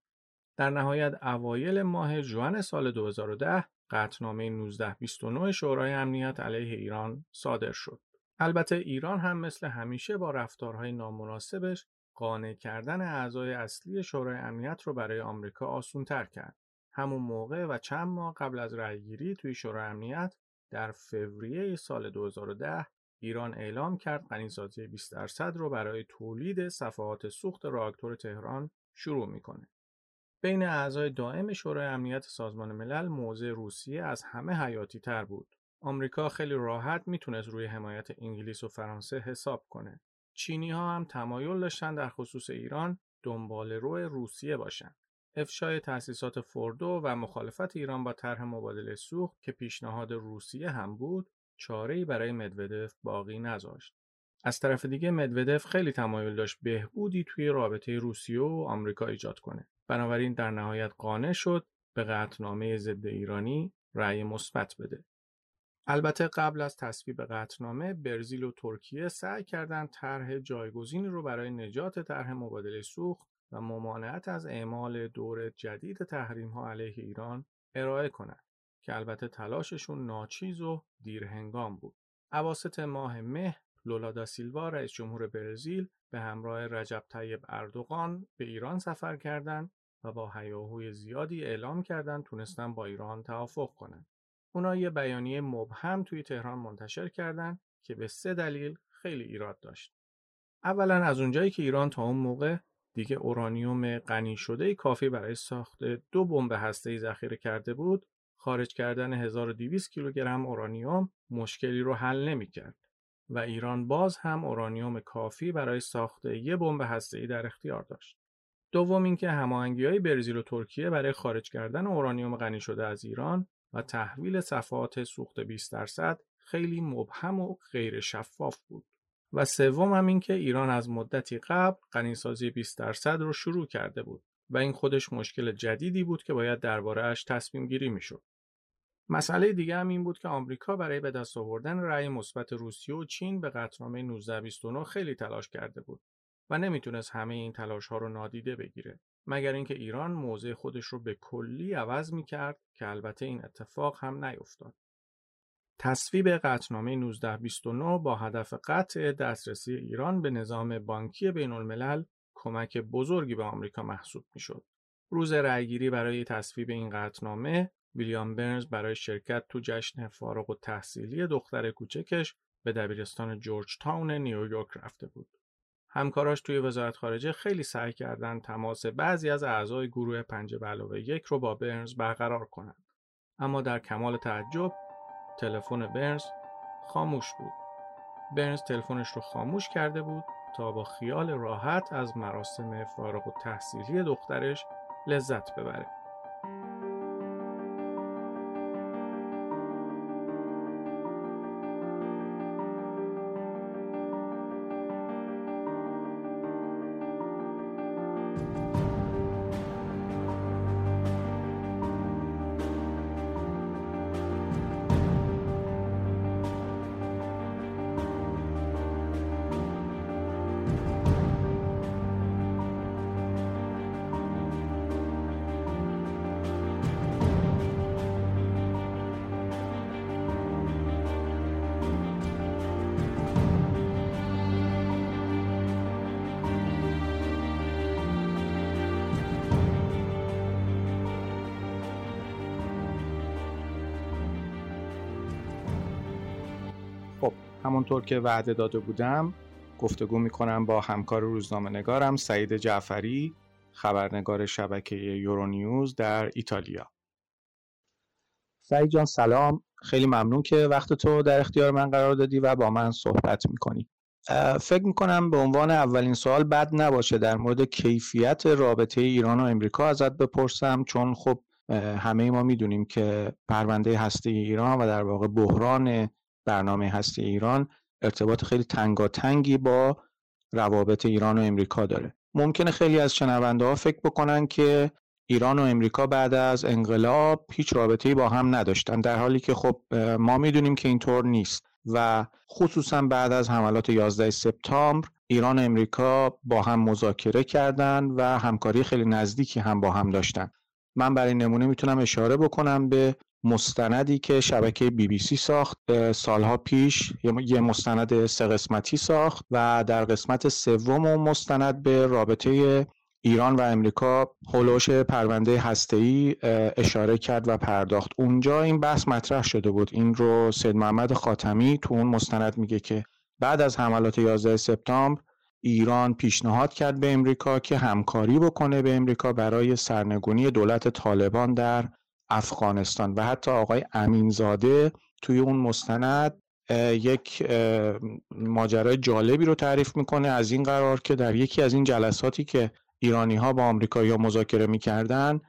در نهایت اوایل ماه ژوئن سال 2010 قطعنامه 1929 شورای امنیت علیه ایران صادر شد. البته ایران هم مثل همیشه با رفتارهای نامناسبش قانع کردن اعضای اصلی شورای امنیت رو برای آمریکا آسان‌تر کرد. همون موقع و چند ماه قبل از رأی‌گیری توی شورای امنیت در فوریه سال 2010 ایران اعلام کرد غنی‌سازی 20% رو برای تولید صفحات سوخت راکتور تهران شروع میکنه. بین اعضای دائم شورای امنیت سازمان ملل موضع روسیه از همه حیاتی تر بود. آمریکا خیلی راحت میتونست روی حمایت انگلیس و فرانسه حساب کنه. چینی ها هم تمایل داشتن در خصوص ایران دنبال روی روسیه باشن. افشای تأسیسات فوردو و مخالفت ایران با طرح مبادله سوخت که پیشنهاد روسیه هم بود، چاره‌ای برای مدودف باقی نذاشت. از طرف دیگه مدودف خیلی تمایل داشت بهبودی توی رابطه روسیه و آمریکا ایجاد کنه. بنابراین در نهایت قانع شد به قطعنامه ضد ایرانی رأی مثبت بده. البته قبل از تصویب قطعنامه، برزیل و ترکیه سعی کردند طرح جایگزینی رو برای نجات طرح مبادله سوخت و ممانعت از اعمال دور جدید تحریم‌ها علیه ایران ارائه کنند، که البته تلاششون ناچیز و دیرهنگام بود. اواسط ماه مه، لولا دا سیلوا رئیس جمهور برزیل به همراه رجب طیب اردوغان به ایران سفر کردند و با هیاهوی زیادی اعلام کردند تونستن با ایران توافق کنند. اونا یه بیانیه مبهم توی تهران منتشر کردند که به 3 دلیل خیلی ایراد داشت. اولا از اونجایی که ایران تا اون موقع دیگه اورانیوم غنی شده کافی برای ساخت 2 بمب هسته‌ای ذخیره کرده بود، خارج کردن 1200 کیلوگرم اورانیوم مشکلی رو حل نمی‌کرد و ایران باز هم اورانیوم کافی برای ساخت 1 بمب هسته‌ای در اختیار داشت. دوم اینکه هماهنگی‌های برزیل و ترکیه برای خارج کردن اورانیوم غنی شده از ایران و تحویل صفحات سوخت 20% خیلی مبهم و غیر شفاف بود. و سوم هم اینکه ایران از مدتی قبل غنی‌سازی 20% رو شروع کرده بود و این خودش مشکل جدیدی بود که باید درباره‌اش تصمیم گیری می‌شد. مسئله دیگه هم این بود که آمریکا برای به دست آوردن رأی مثبت روسیه و چین به قطعنامه 1929 خیلی تلاش کرده بود و نمیتونست همه این تلاش‌ها رو نادیده بگیره، مگر اینکه ایران موضع خودش رو به کلی عوض میکرد که البته این اتفاق هم نیفتاد. تصویب قطعنامه 1929 با هدف قطع دسترسی ایران به نظام بانکی بین الملل کمک بزرگی به آمریکا محسوب میشد. روز رأیگیری برای تصویب این قطعنامه، ویلیام برنز برای شرکت تو جشن فارغ التحصیلی دختر کوچکش به دبیرستان جورج تاون نیویورک رفته بود. همکاراش توی وزارت خارجه خیلی سعی کردن تماس بعضی از اعضای گروه 5+1 رو با برنز برقرار کنند. اما در کمال تعجب تلفن برنز خاموش بود. برنز تلفنش رو خاموش کرده بود تا با خیال راحت از مراسم فارغ التحصیلی دخترش لذت ببره. همونطور که وعده داده بودم گفتگو میکنم با همکار روزنامه نگارم سعید جعفری، خبرنگار شبکه یورونیوز در ایتالیا. سعید جان سلام، خیلی ممنون که وقت تو در اختیار من قرار دادی و با من صحبت میکنی. فکر میکنم به عنوان اولین سوال بد نباشه در مورد کیفیت رابطه ایران و امریکا ازت بپرسم، چون خب همه ما میدونیم که پرونده هسته ایران و در واقع بحران برنامه هسته ایران ارتباط خیلی تنگاتنگی با روابط ایران و امریکا داره. ممکنه خیلی از شنونده ها فکر بکنن که ایران و امریکا بعد از انقلاب هیچ رابطه‌ای با هم نداشتن، در حالی که خب ما میدونیم که اینطور نیست و خصوصا بعد از حملات 11 سپتامبر ایران و امریکا با هم مذاکره کردن و همکاری خیلی نزدیکی هم با هم داشتن. من برای نمونه میتونم اشاره بکنم به مستندی که شبکه BBC ساخت سالها پیش، یه مستند 3 قسمتی ساخت و در قسمت 3 مستند به رابطه ایران و امریکا حلوش پرونده هسته‌ای اشاره کرد و پرداخت. اونجا این بحث مطرح شده بود، این رو سید محمد خاتمی تو اون مستند میگه که بعد از حملات 11 سپتامبر ایران پیشنهاد کرد به امریکا که همکاری بکنه به امریکا برای سرنگونی دولت طالبان در افغانستان و حتی آقای امینزاده توی اون مستند یک ماجرای جالبی رو تعریف میکنه از این قرار که در یکی از این جلساتی که ایرانی ها با آمریکایی‌ها مذاکره میکردن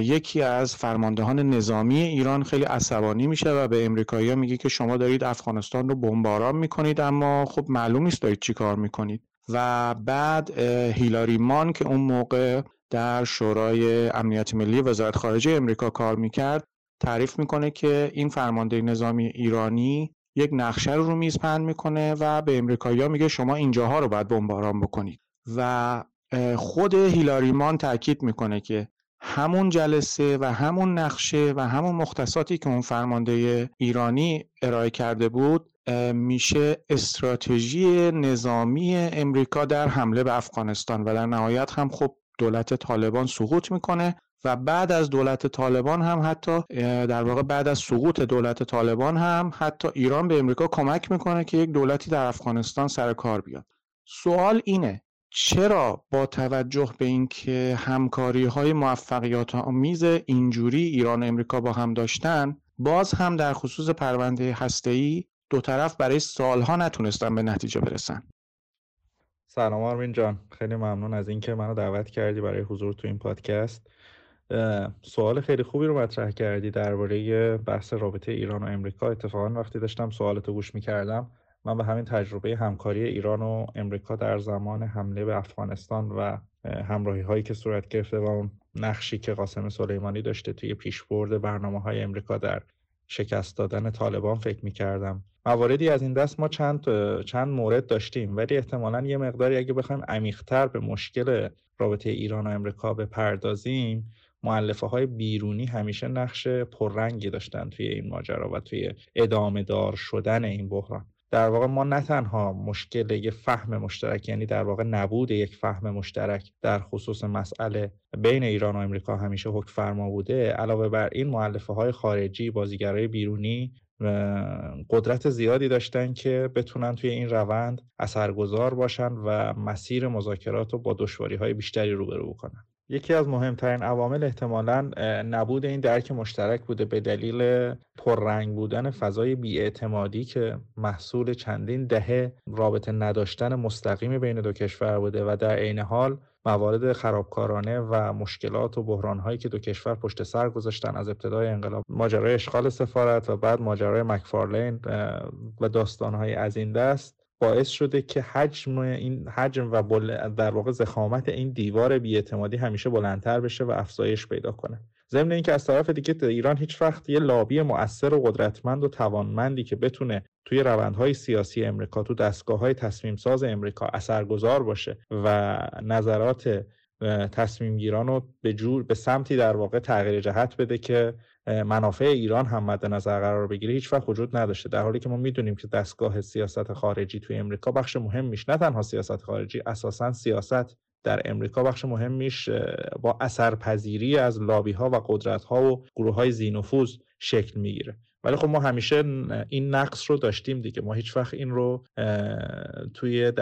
یکی از فرماندهان نظامی ایران خیلی عصبانی میشه و به امریکایی‌ها میگه که شما دارید افغانستان رو بمباران میکنید اما خب معلوم نیست دارید چی کار میکنید. و بعد هیلاری مان که اون موقع در شورای امنیت ملی وزارت خارجه امریکا کار میکرد تعریف میکنه که این فرمانده نظامی ایرانی یک نقشه رو میز پهن میکنه و به امریکایی‌ها میگه شما اینجاها رو باید بمباران بکنید. و خود هیلاری مان تاکید میکنه که همون جلسه و همون نقشه و همون مختصاتی که اون فرمانده ایرانی ارائه کرده بود میشه استراتژی نظامی امریکا در حمله به افغانستان و در نهایت هم خب دولت طالبان سقوط میکنه و بعد از دولت طالبان هم حتی در واقع بعد از سقوط دولت طالبان هم حتی ایران به امریکا کمک میکنه که یک دولتی در افغانستان سر کار بیاد. سوال اینه چرا با توجه به اینکه همکاری های موفقیت آمیز اینجوری ایران و امریکا با هم داشتن باز هم در خصوص پرونده هسته‌ای دو طرف برای سالها نتونستن به نتیجه برسن؟ سلام آرمین جان، خیلی ممنون از اینکه منو دعوت کردی برای حضور تو این پادکست. سوال خیلی خوبی رو مطرح کردی درباره بحث رابطه ایران و امریکا. اتفاقا وقتی داشتم سوالاتو گوش می‌کردم من به همین تجربه همکاری ایران و امریکا در زمان حمله به افغانستان و همراهی‌هایی که صورت گرفته و اون نقشی که قاسم سلیمانی داشته توی پیشبرد برنامه‌های امریکا در شکست دادن طالبان فکر می‌کردم. مواردی از این دست ما چند مورد داشتیم ولی احتمالاً یه مقداری اگه بخوایم عمیق‌تر به مشکل رابطه ایران و امریکا بپردازیم مؤلفه‌های بیرونی همیشه نقش پررنگی داشتن توی این ماجرا و توی ادامه دار شدن این بحران. در واقع ما نه تنها مشکل یک فهم مشترک، یعنی در واقع نبود یک فهم مشترک در خصوص مسئله بین ایران و آمریکا همیشه حکم فرما بوده، علاوه بر این مؤلفه‌های خارجی، بازیگرای بیرونی قدرت زیادی داشتن که بتونن توی این روند اثرگذار باشن و مسیر مذاکرات رو با دشواری‌های بیشتری روبرو بکنن. یکی از مهمترین عوامل احتمالاً نبود این درک مشترک بوده به دلیل پررنگ بودن فضای بی‌اعتمادی که محصول چندین دهه رابطه نداشتن مستقیم بین دو کشور بوده و در عین حال موارد خرابکارانه و مشکلات و بحران‌هایی که دو کشور پشت سر گذاشتن از ابتدای انقلاب، ماجرای اشغال سفارت و بعد ماجرای مکفارلین و داستان‌های از این دست، باعث شده که حجم و در واقع ضخامت این دیوار بی‌اعتمادی همیشه بلندتر بشه و افزایش پیدا کنه. ضمن اینکه از طرف دیگه ایران هیچ وقت یه لابی مؤثر و قدرتمند و توانمندی که بتونه توی روندهای سیاسی امریکا، تو دستگاه‌های تصمیم‌ساز امریکا اثرگذار باشه و نظرات تصمیم گیران رو به سمتی در واقع تغییر جهت بده که منافع ایران هم مد نظر قرار بگیره، هیچ وقت وجود نداشته. در حالی که ما میدونیم که دستگاه سیاست خارجی توی امریکا بخش مهمیش نه تنها سیاست خارجی، اساساً سیاست در امریکا بخش مهمیش با اثرپذیری از لابی‌ها و قدرت‌ها و گروه‌های ذی‌نفوذ شکل میگیره. ولی خب ما همیشه این نقص رو داشتیم دیگه، ما هیچ وقت این رو توی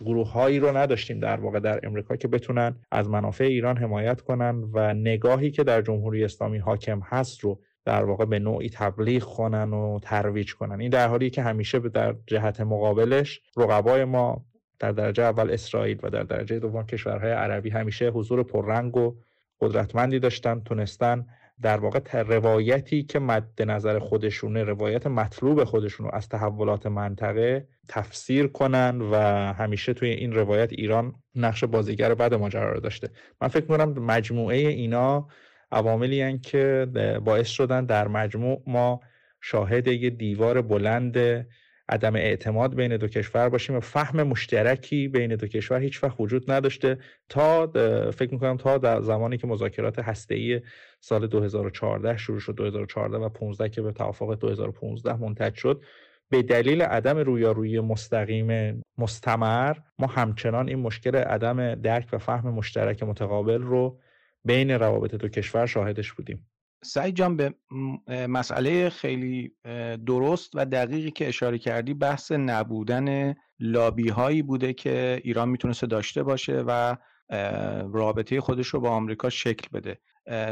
گروه‌هایی رو نداشتیم در واقع در امریکا که بتونن از منافع ایران حمایت کنن و نگاهی که در جمهوری اسلامی حاکم هست رو در واقع به نوعی تبلیغ کنن و ترویج کنن. این در حالی که همیشه در جهت مقابلش رقبای ما در درجه اول اسرائیل و در درجه دوم کشورهای عربی همیشه حضور پررنگ و قدرتمندی داشتن، تونستن در واقع روایتی که مد نظر خودشونه، روایت مطلوب خودشونو از تحولات منطقه تفسیر کنن و همیشه توی این روایت ایران نقش بازیگر بعد ماجرا رو داشته. من فکر می‌کنم مجموعه اینا عواملی هستند که باعث شدن در مجموع ما شاهد یه دیوار بلند عدم اعتماد بین دو کشور باشیم و فهم مشترکی بین دو کشور هیچ وقت وجود نداشته تا فکر می‌کنم تا در زمانی که مذاکرات هسته‌ای سال 2014 شروع شد، 2014 و 15 که به توافق 2015 منتج شد، به دلیل عدم رویارویی مستقیم مستمر ما همچنان این مشکل عدم درک و فهم مشترک متقابل رو بین روابط دو کشور شاهدش بودیم. سعید جان، به مسئله خیلی درست و دقیقی که اشاره کردی بحث نبودن لابی هایی بوده که ایران میتونسته داشته باشه و رابطه خودش رو با آمریکا شکل بده،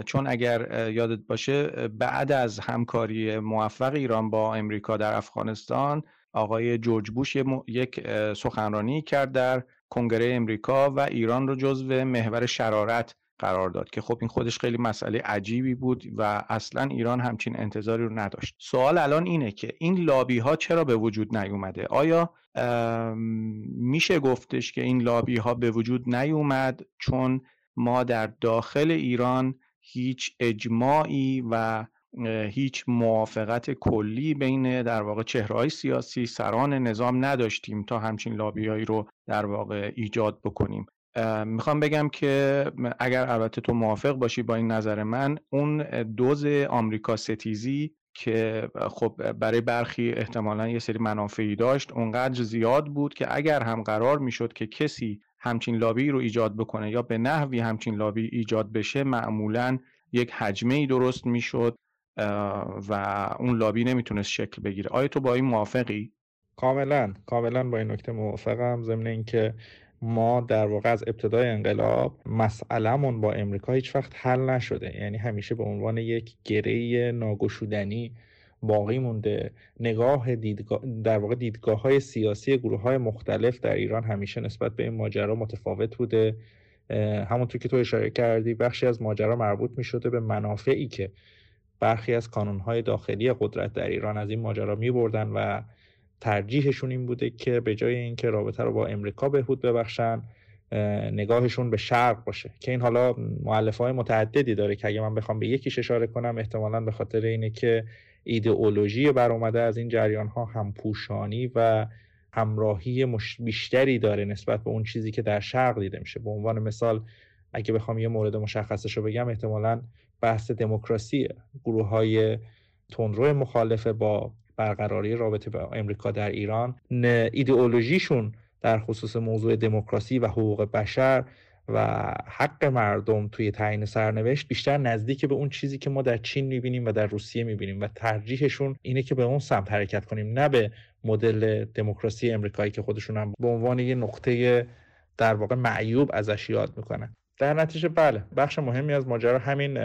چون اگر یادت باشه بعد از همکاری موفق ایران با آمریکا در افغانستان آقای جورج بوش یک سخنرانی کرد در کنگره آمریکا و ایران رو جزو محور شرارت قرار داد که خب این خودش خیلی مسئله عجیبی بود و اصلا ایران همچین انتظاری رو نداشت. سوال الان اینه که این لابی ها چرا به وجود نیومده؟ آیا میشه گفتش که این لابی ها به وجود نیومد چون ما در داخل ایران هیچ اجماعی و هیچ موافقت کلی بین در واقع چهره‌های سیاسی سران نظام نداشتیم تا همچین لابی هایی رو در واقع ایجاد بکنیم؟ میخوام بگم که اگر البته تو موافق باشی با این نظر من، اون دوز آمریکا ستیزی که خب برای برخی احتمالاً یه سری منافعی داشت اونقدر زیاد بود که اگر هم قرار میشد که کسی همچین لابی رو ایجاد بکنه یا به نحوی همچین لابی ایجاد بشه، معمولاً یک حجمه‌ای درست میشد و اون لابی نمیتونست شکل بگیره. آیا تو با این موافقی؟ کاملاً با این نکته موافقم. ضمن اینکه ما در واقع از ابتدای انقلاب مسئله‌مون با امریکا هیچ وقت حل نشده، یعنی همیشه به عنوان یک گره ناگشودنی باقی مونده. در واقع دیدگاه‌های سیاسی گروه‌های مختلف در ایران همیشه نسبت به این ماجرا متفاوت بوده. همونطور که تو اشاره کردی بخشی از ماجرا مربوط می‌شده به منافعی که برخی از کانون‌های داخلی قدرت در ایران از این ماجرا می‌بردن و ترجیحشون این بوده که به جای اینکه رابطه رو با امریکا بهبود ببخشن، نگاهشون به شرق باشه، که این حالا مؤلفه‌های متعددی داره که اگه من بخوام به یکیش اشاره کنم احتمالاً به خاطر اینه که ایدئولوژی برآمده از این جریان‌ها همپوشانی و همراهی بیشتری داره نسبت به اون چیزی که در شرق دیده میشه. به عنوان مثال اگه بخوام یه مورد مشخصش رو بگم، احتمالاً بحث دموکراسی گروه‌های تندرو مخالف با برقراری رابطه با آمریکا در ایران، ایدئولوژیشون در خصوص موضوع دموکراسی و حقوق بشر و حق مردم توی تعیین سرنوشت بیشتر نزدیک به اون چیزی که ما در چین می‌بینیم و در روسیه می‌بینیم و ترجیحشون اینه که به اون سمت حرکت کنیم، نه به مدل دموکراسی آمریکایی که خودشون هم به عنوان یه نقطه در واقع معیوب ازش یاد می‌کنن. در نتیجه بله، بخش مهمی از ماجرا همین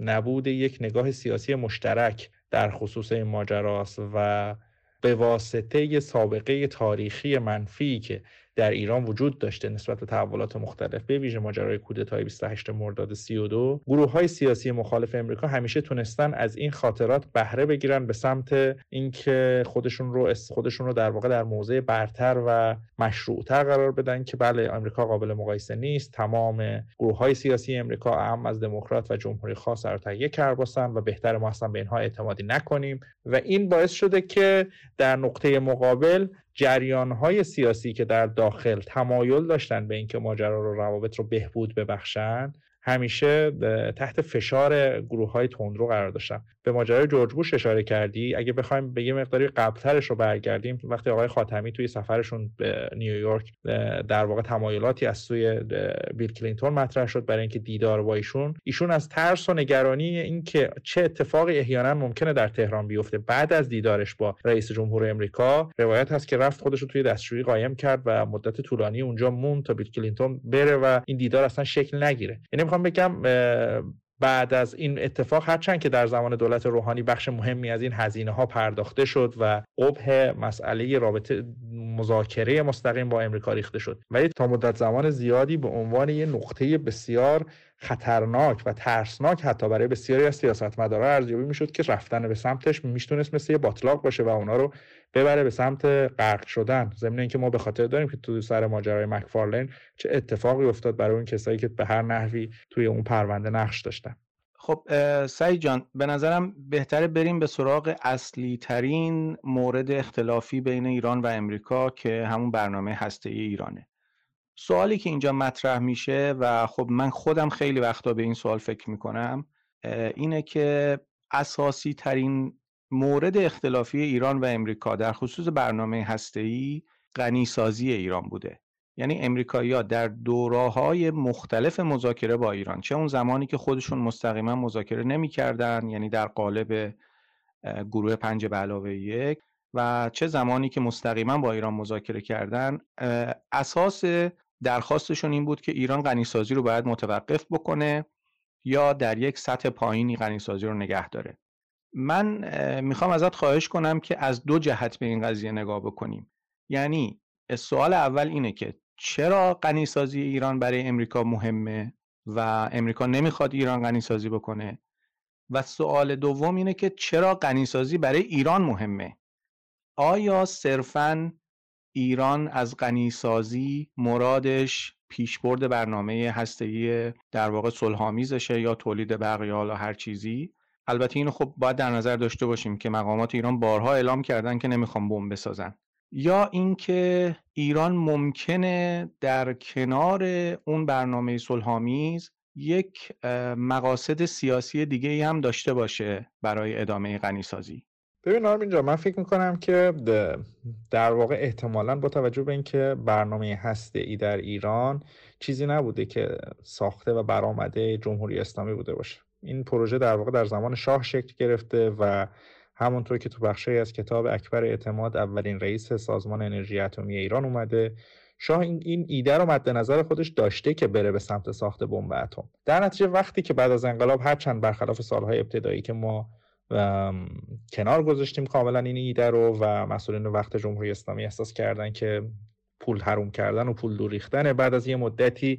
نبود یک نگاه سیاسی مشترک در خصوص این ماجراست و به واسطه یه سابقه تاریخی منفی که در ایران وجود داشته نسبت به تحولات مختلف، به ویژه ماجرای کودتای 28 مرداد 32، گروه‌های سیاسی مخالف آمریکا همیشه تونستن از این خاطرات بهره بگیرن به سمت اینکه خودشون رو در واقع در موضع برتر و مشروع‌تر قرار بدن که بله آمریکا قابل مقایسه نیست، تمام گروه‌های سیاسی آمریکا هم از دموکرات و جمهوری خواه سر تا یک کرباسن و بهتر ما اصلا به اینها اعتمادی نکنیم. و این باعث شده که در نقطه مقابل جریان‌های سیاسی که در داخل تمایل داشتن به اینکه ماجرا رو روابط رو بهبود ببخشن همیشه تحت فشار گروه‌های تندرو قرار داشتن. به ماجرای جورج بوش اشاره کردی، اگه بخوایم به یه مقداری قبل‌ترش رو برگردیم، وقتی آقای خاتمی توی سفرشون به نیویورک در واقع تمایلاتی از سوی بیل کلینتون مطرح شد برای اینکه دیدار با ایشون از ترس و نگرانی اینکه چه اتفاقی احیانا ممکنه در تهران بیفته بعد از دیدارش با رئیس جمهور آمریکا، روایت هست که رفت خودش رو توی دستشویی قایم کرد و مدت طولانی اونجا موند تا بیل کلینتون بره و این دیدار اصلا شکل نگیره. میخوام بگم بعد از این اتفاق، هرچند که در زمان دولت روحانی بخش مهمی از این هزینه ها پرداخته شد و قبح مسئله رابطه مذاکره مستقیم با آمریکا ریخته شد، ولی تا مدت زمان زیادی به عنوان یه نقطه بسیار خطرناک و ترسناک حتی برای بسیاری از سیاستمدارا ارزیابی میشد که رفتن به سمتش میتونست مثل یه باتلاق باشه و اونا رو ببره به سمت غرق شدن. ضمن اینکه ما به خاطر داریم که تو سر ماجرای مکفارلین چه اتفاقی افتاد برای اون کسایی که به هر نحوی توی اون پرونده نقش داشتن. خب سعید جان، به نظرم بهتره بریم به سراغ اصلی ترین مورد اختلافی بین ایران و امریکا که همون برنامه هسته‌ای ایرانه. سوالی که اینجا مطرح میشه و خب من خودم خیلی وقتا به این سوال فکر میکنم اینه که اساسی ترین مورد اختلافی ایران و امریکا در خصوص برنامه هسته‌ای غنیسازی ایران بوده. یعنی امریکایی‌ها در دوره‌های مختلف مذاکره با ایران، چه اون زمانی که خودشون مستقیما مذاکره نمی‌کردن، یعنی در قالب گروه 5+1، و چه زمانی که مستقیما با ایران مذاکره کردن، اساس درخواستشون این بود که ایران غنیسازی رو باید متوقف بکنه یا در یک سطح پایینی غنیسازی رو نگه داره. من میخوام ازت خواهش کنم که از دو جهت به این قضیه نگاه بکنیم. یعنی سوال اول اینه که چرا غنیسازی ایران برای امریکا مهمه و امریکا نمیخواد ایران غنیسازی بکنه، و سوال دوم اینه که چرا غنیسازی برای ایران مهمه. آیا صرفاً ایران از غنیسازی مرادش پیشبرد برنامه هسته‌ای در واقع صلح‌آمیزشه یا تولید بقیه، حالا هر چیزی؟ البته اینو خب باید در نظر داشته باشیم که مقامات ایران بارها اعلام کردن که نمیخوان بمب بسازن. یا اینکه ایران ممکنه در کنار اون برنامه صلح‌آمیز یک مقاصد سیاسی دیگه‌ای هم داشته باشه برای ادامه غنیسازی. ببین آرمین جان، من فکر میکنم که در واقع احتمالاً با توجه به اینکه برنامه هسته‌ای در ایران چیزی نبوده که ساخته و برآمده جمهوری اسلامی بوده باشه. این پروژه در واقع در زمان شاه شکل گرفته و همونطور که تو بخشی از کتاب اکبر اعتماد اولین رئیس سازمان انرژی اتمی ایران اومده، شاه این ایده رو مد نظر خودش داشته که بره به سمت ساخت بمب اتم. در نتیجه وقتی که بعد از انقلاب، هرچند برخلاف سالهای ابتدایی که ما کنار گذاشتیم کاملا این ایده رو و مسئولین وقت جمهوری اسلامی احساس کردن که پول حروم کردن و پول دور ریختن، بعد از یه مدتی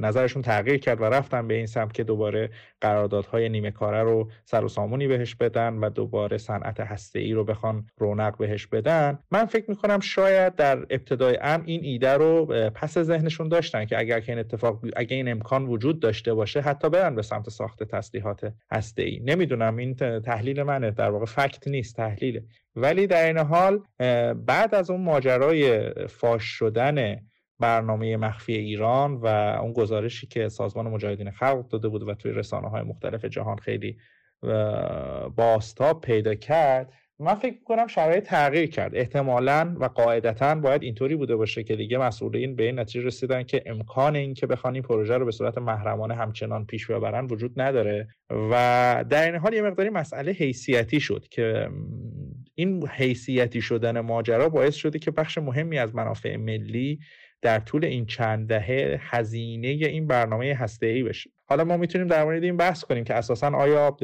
نظرشون تغییر کرد و رفتن به این سمت که دوباره قراردادهای نیمه کاره رو سر و سامونی بهش بدن و دوباره صنعت هسته‌ای رو بخوان رونق بهش بدن. من فکر می‌کنم شاید در ابتدای امر این ایده رو پس ذهنشون داشتن که اگر این امکان وجود داشته باشه حتی برن به سمت ساخت تسلیحات هسته‌ای. نمیدونم، این تحلیل منه، در واقع فکت نیست، تحلیله. ولی در این حال بعد از اون ماجرای فاش شدن برنامه مخفی ایران و اون گزارشی که سازمان مجاهدین خلق داده بود و توی رسانه‌های مختلف جهان خیلی بازتاب پیدا کرد، من فکر می‌کنم شرایط تغییر کرد. احتمالاً و قاعدتاً باید اینطوری بوده باشه که دیگه مسئولین به این نتیجه رسیدن که امکان این که بخوان این پروژه رو به صورت محرمانه همچنان پیش ببرن وجود نداره و در این حال یه مقداری مسئله حیثیتی شد که این حیثیتی شدن ماجرا باعث شده که بخش مهمی از منافع ملی در طول این چند دهه هزینه این برنامه هسته‌ای بشه. حالا ما میتونیم در مورد این بحث کنیم که اساساً آیا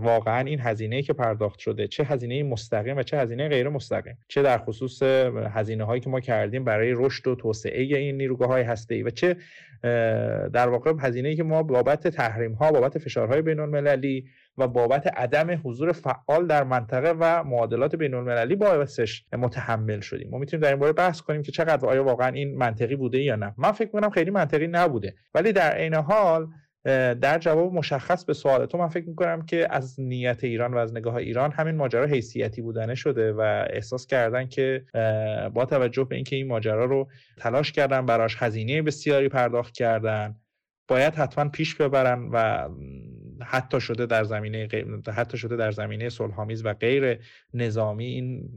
واقعاً این هزینه‌ای که پرداخت شده، چه هزینه‌ای مستقیم و چه هزینه غیر مستقیم، چه در خصوص هزینه‌هایی که ما کردیم برای رشد و توسعه این نیروگاه‌های هسته‌ای و چه در واقع هزینه‌ای که ما بابت تحریم‌ها، بابت فشارهای بین‌المللی و بابت عدم حضور فعال در منطقه و معادلات بین‌المللی باعثش متحمل شدیم. ما میتونیم در این باره بحث کنیم که چقدر آیا واقعاً این منطقی بوده یا نه. من فکر می‌کنم خیلی منطقی نبوده، ولی در عین حال در جواب مشخص به سوال تو من فکر می‌کنم که از نیت ایران و از نگاه ایران همین ماجرا حیثیتی بودنه شده و احساس کردن که با توجه به اینکه این ماجرا رو تلاش کردن براش، هزینه بسیاری پرداخت کردن، باید حتما پیش ببرن و حتی شده در زمینه صلح‌آمیز و غیر نظامی این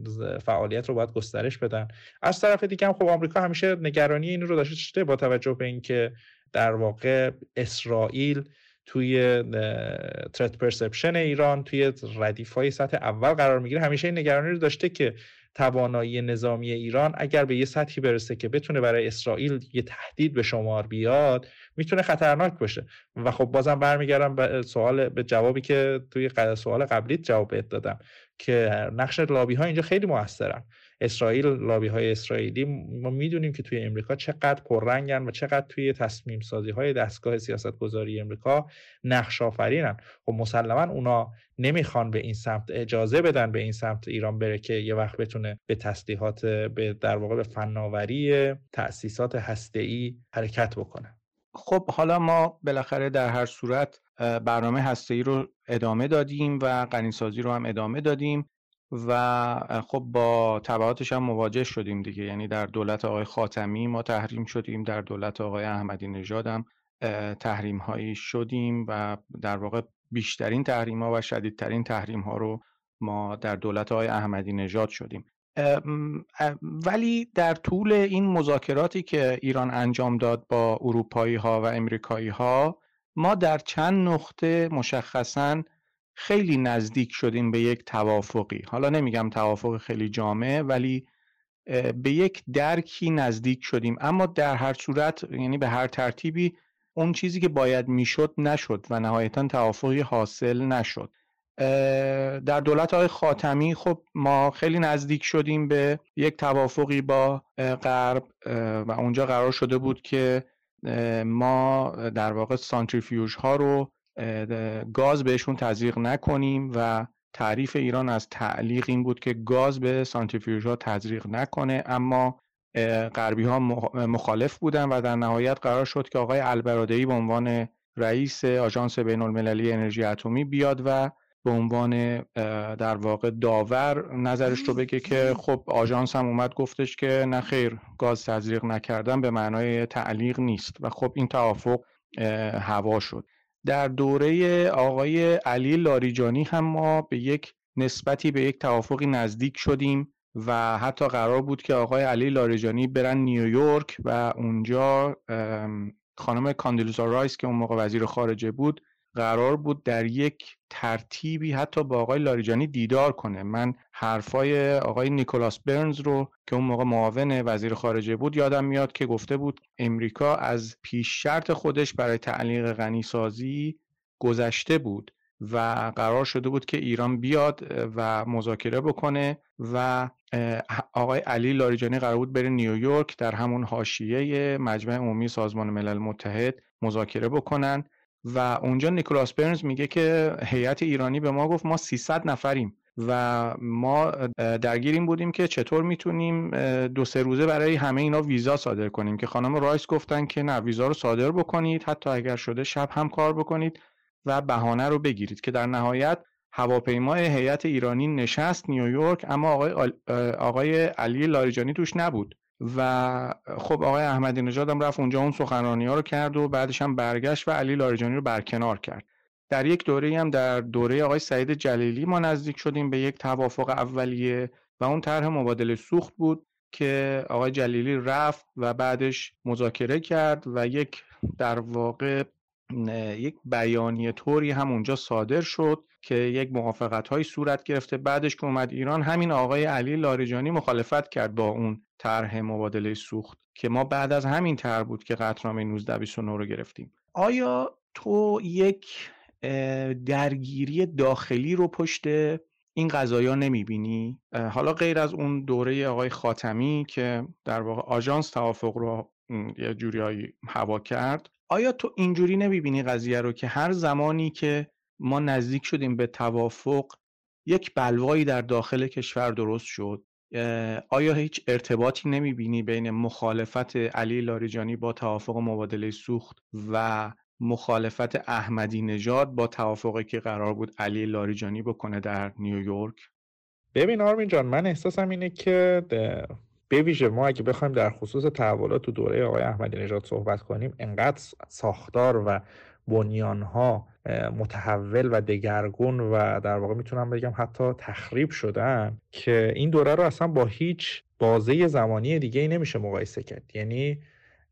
فعالیت رو باید گسترش بدن. از طرف دیگه هم خب آمریکا همیشه نگرانی این رو داشته با توجه به اینکه در واقع اسرائیل توی ترت پرسپشن ایران توی ردیف‌های سطح اول قرار میگیره، همیشه این نگرانی رو داشته که توانایی نظامی ایران اگر به یه سطحی برسه که بتونه برای اسرائیل یه تهدید به شمار بیاد میتونه خطرناک باشه. و خب بازم برمیگردم به جوابی که توی سوال قبلیت جواب دادم که نقش لابی‌ها اینجا خیلی موثره. لابی‌های اسرائیلی ما میدونیم که توی امریکا چقدر پررنگن و چقدر توی تصمیم‌سازی‌های دستگاه سیاست‌گذاری امریکا نقش‌آفرینن. خب مسلماً اونا نمیخوان به این سمت اجازه بدن، به این سمت ایران بره که یه وقت بتونه به تسلیحات، به در واقع به فناوری تأسیسات هسته‌ای حرکت بکنه. خب حالا ما بالاخره در هر صورت برنامه هسته‌ای رو ادامه دادیم و غنی‌سازی رو هم ادامه دادیم و خب با تبعاتش هم مواجه شدیم دیگه. یعنی در دولت آقای خاتمی ما تحریم شدیم، در دولت آقای احمدی نژاد هم تحریم هایی شدیم و در واقع بیشترین تحریم ها و شدیدترین تحریم ها رو ما در دولت آقای احمدی نژاد شدیم. ولی در طول این مذاکراتی که ایران انجام داد با اروپایی ها و امریکایی ها، ما در چند نقطه مشخصاً خیلی نزدیک شدیم به یک توافقی. حالا نمیگم توافق خیلی جامع، ولی به یک درکی نزدیک شدیم. اما در هر صورت، یعنی به هر ترتیبی، اون چیزی که باید میشد نشد و نهایتاً توافقی حاصل نشد. در دولت آقای خاتمی خب ما خیلی نزدیک شدیم به یک توافقی با غرب و اونجا قرار شده بود که ما در واقع سانتریفیوژ ها رو گاز بهشون تزریق نکنیم و تعریف ایران از تعلیق این بود که گاز به سانتریفیوژها تزریق نکنه، اما غربی ها مخالف بودن و در نهایت قرار شد که آقای البرادعی به عنوان رئیس آژانس بین المللی انرژی اتمی بیاد و به عنوان در واقع داور نظرش رو بگه که خب آژانس هم اومد گفتش که نه خیر، گاز تزریق نکردن به معنای تعلیق نیست و خب این توافق هوا شد. در دوره آقای علی لاریجانی هم ما به یک نسبتی به یک توافقی نزدیک شدیم و حتی قرار بود که آقای علی لاریجانی برن نیویورک و اونجا خانم کاندولیزا رایس که اون موقع وزیر خارجه بود قرار بود در یک ترتیبی حتی با آقای لاریجانی دیدار کنه. من حرفای آقای نیکولاس برنز رو که اون موقع معاون وزیر خارجه بود یادم میاد که گفته بود امریکا از پیش شرط خودش برای تعلیق غنی‌سازی گذشته بود و قرار شده بود که ایران بیاد و مذاکره بکنه و آقای علی لاریجانی قرار بود بره نیویورک در همون حاشیه مجمع عمومی سازمان ملل متحد مذاکره بکنن و اونجا نیکولاس برنز میگه که هیئت ایرانی به ما گفت ما 300 نفریم و ما درگیریم بودیم که چطور میتونیم 2-3 روزه برای همه اینا ویزا صادر کنیم که خانم رایس گفتن که نه، ویزا رو صادر بکنید، حتی اگر شده شب هم کار بکنید و بهانه رو بگیرید. که در نهایت هواپیمای هیئت ایرانی نشست نیویورک، اما آقای علی لاریجانی توش نبود و خب آقای احمدی نژاد هم رفت اونجا اون سخنرانی‌ها رو کرد و بعدش هم برگشت و علی لاریجانی رو برکنار کرد. در یک دوره هم در دوره آقای سعید جلیلی ما نزدیک شدیم به یک توافق اولیه و اون طرح مبادله سوخت بود که آقای جلیلی رفت و بعدش مذاکره کرد و یک در واقع یک بیانیه طوری هم اونجا صادر شد که یک موافقت‌های صورت گرفته. بعدش که اومد ایران همین آقای علی لاریجانی مخالفت کرد با اون طرح مبادله سوخت که ما بعد از همین طرح بود که قطعنامه 1929 رو گرفتیم. آیا تو یک درگیری داخلی رو پشت این قضایا نمیبینی؟ حالا غیر از اون دوره آقای خاتمی که در واقع آژانس توافق رو یه جوریایی هوا کرد، آیا تو اینجوری نمیبینی قضیه رو که هر زمانی که ما نزدیک شدیم به توافق یک بلوایی در داخل کشور درست شد؟ آیا هیچ ارتباطی نمیبینی بین مخالفت علی لاریجانی با توافق مبادله سوخت و مخالفت احمدی نژاد با توافقی که قرار بود علی لاریجانی بکنه در نیویورک؟ ببین آرمین جان، من احساسم اینه که به ویژه ما اگه بخوایم در خصوص تحولات تو دوره آقای احمدی نژاد صحبت کنیم، انقدر ساختار و بنیانها متحول و دگرگون و در واقع میتونم بگم حتی تخریب شدن که این دوره رو اصلا با هیچ بازه زمانی دیگه ای نمیشه مقایسه کرد. یعنی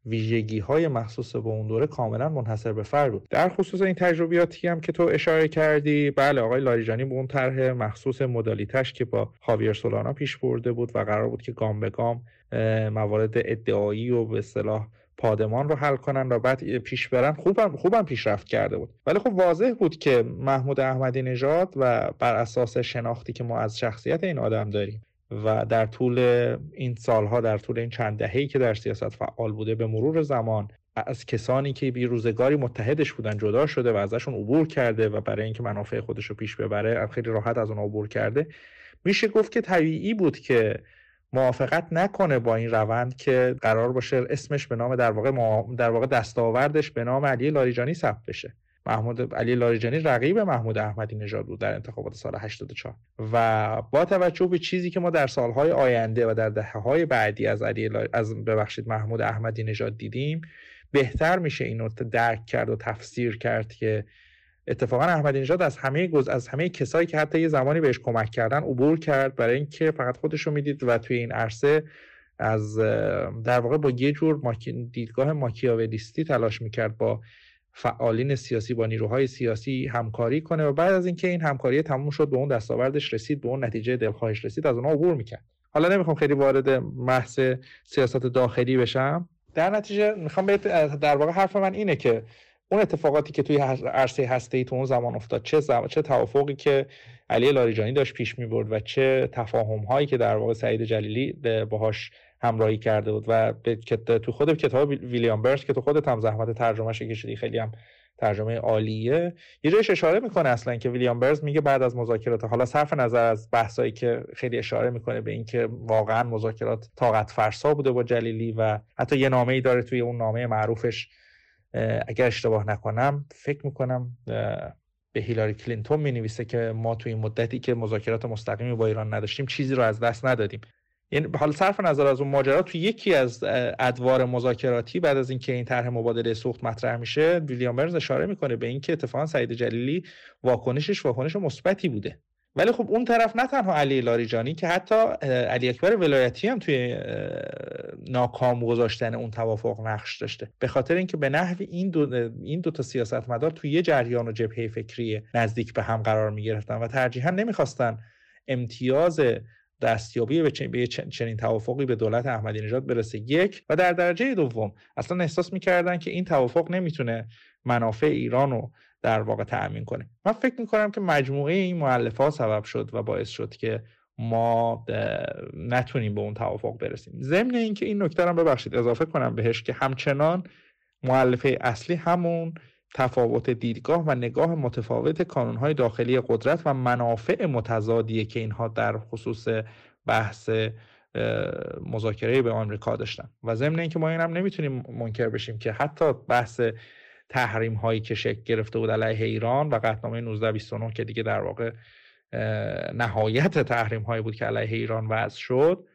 ویژگی‌های مخصوص به اون دوره کاملا منحصر به فرد بود. در خصوص این تجربیاتی هم که تو اشاره کردی، بله آقای لاریجانی با اون طرح مخصوص مدالیتش که با خاویر سولانا پیش برده بود و قرار بود که گام به گام موارد ادعایی و به اصطلاح پادمان رو حل کنن و بعد پیش برن، خوبم پیشرفت کرده بود. ولی خب واضح بود که محمود احمدی نژاد و بر اساس شناختی که ما از شخصیت این آدم داریم و در طول این سالها، در طول این چند دهه‌ای که در سیاست فعال بوده، به مرور زمان از کسانی که بی‌روزگاری متحدش بودن جدا شده و ازشون عبور کرده و برای اینکه منافع خودش رو پیش ببره خیلی راحت از اون عبور کرده، میشه گفت که طبیعی بود که موافقت نکنه با این روند که قرار باشه اسمش به نام در واقع دستاوردش به نام علی لاریجانی ثبت بشه. علی لاریجانی رقیب محمود احمدی نژاد بود در انتخابات سال 84 و با توجه به چیزی که ما در سالهای آینده و در دهه‌های بعدی از محمود احمدی نژاد دیدیم، بهتر میشه اینو درک کرد و تفسیر کرد که اتفاقا احمدی نژاد از همه کسایی که حتی یه زمانی بهش کمک کردن عبور کرد، برای اینکه فقط خودش رو میدید و توی این عرصه از در واقع با یه جور دیدگاه ماکیاولیستی تلاش میکرد با فعالین سیاسی، با نیروهای سیاسی همکاری کنه و بعد از اینکه این همکاری تموم شد، به اون دستاوردش رسید، به اون نتیجه دلخواهش رسید، از اونها عبور میکرد. حالا نمیخوام خیلی وارد بحث سیاست داخلی بشم. در نتیجه میخوام در واقع حرف من اینه که اون اتفاقاتی که توی عرصه هسته‌ای تو اون زمان افتاد، چه توافقی که علی لاریجانی داشت پیش می‌برد و چه تفاهم‌هایی که در واقع سعید جلیلی باهاش همراهی کرده بود و تو خود کتاب ویلیام برنز که تو خودت هم زحمت ترجمه‌اش کشیدی، خیلی هم ترجمه عالیه، یه جایش اشاره میکنه اصلا که ویلیام برنز میگه بعد از مذاکرات، حالا صرف نظر از بحثایی که خیلی اشاره میکنه به اینکه واقعا مذاکرات طاقت فرسا بوده با جلیلی و حتی یه نامه‌ای داره توی اون نامه معروفش، اگر اشتباه نکنم فکر میکنم به هیلاری کلینتون مینویسه که ما توی این مدتی که مذاکرات مستقیمی با ایران نداشتیم چیزی رو از دست ندادیم. یعنی حالا صرف نظر از اون ماجرا، تو یکی از ادوار مذاکراتی بعد از اینکه این طرح مبادله سوخت مطرح میشه، ویلیام برنز اشاره میکنه به اینکه اتفاقا سعید جلیلی واکنش مثبتی بوده. ولی خب اون طرف نه تنها علی لاریجانی که حتی علی اکبر ولایتی هم توی ناکام گذاشتن اون توافق نقش داشته، به خاطر اینکه به نحوی این دو تا سیاستمدار توی یه جریان و جبهه فکری نزدیک به هم قرار می‌گرفتن و ترجیحاً نمی‌خواستن امتیاز دستیابی به چنین توافقی به دولت احمدی نژاد برسه، یک، و در درجه دوم اصلا احساس می‌کردن که این توافق نمی‌تونه منافع ایران رو در واقع تأمین کنه. من فکر میکنم که مجموعه این مؤلفه‌ها سبب شد و باعث شد که ما نتونیم به اون توافق برسیم. ضمن اینکه این نکته رو ببخشید اضافه کنم بهش که همچنان مؤلفه اصلی همون تفاوت دیدگاه و نگاه متفاوت کانون‌های داخلی قدرت و منافع متضادیه که اینها در خصوص بحث مذاکره به آمریکا داشتن. و ضمن اینکه ما این هم نمیتونیم منکر بشیم که حتی بحث تحریم هایی که شکل گرفته بود علیه ایران و قطعنامه 1929 که دیگه در واقع نهایت تحریم هایی بود که علیه ایران وضع شد،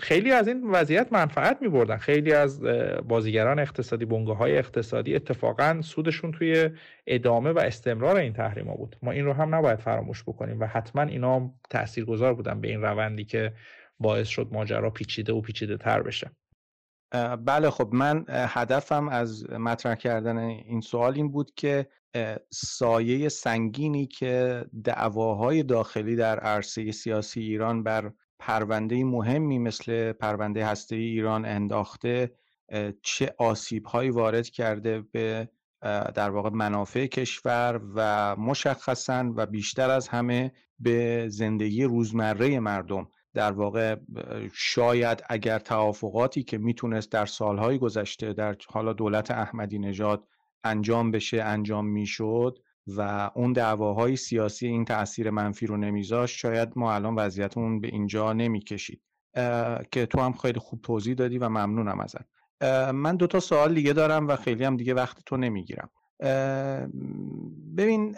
خیلی از این وضعیت منفعت می‌بردن. خیلی از بازیگران اقتصادی، بنگاه‌های اقتصادی اتفاقاً سودشون توی ادامه و استمرار این تحریم‌ها بود. ما این رو هم نباید فراموش بکنیم و حتماً اینا تاثیرگذار بودن به این روندی که باعث شد ماجرا پیچیده و پیچیده‌تر بشه. بله، خب من هدفم از مطرح کردن این سوال این بود که سایه سنگینی که دعواهای داخلی در عرصه سیاسی ایران بر پرونده مهمی مثل پرونده هسته‌ای ایران انداخته چه آسیب‌هایی وارد کرده به در واقع منافع کشور و مشخصاً و بیشتر از همه به زندگی روزمره مردم. در واقع شاید اگر توافقاتی که میتونست در سالهای گذشته در حالا دولت احمدی نژاد انجام بشه انجام میشد و اون دعواهای سیاسی این تأثیر منفی رو نمیذاشت، شاید ما الان وضعیتمون به اینجا نمیکشید که تو هم خیلی خوب توضیح دادی و ممنونم ازت. من دوتا سوال دیگه دارم و خیلی هم دیگه وقت تو نمیگیرم. ببین،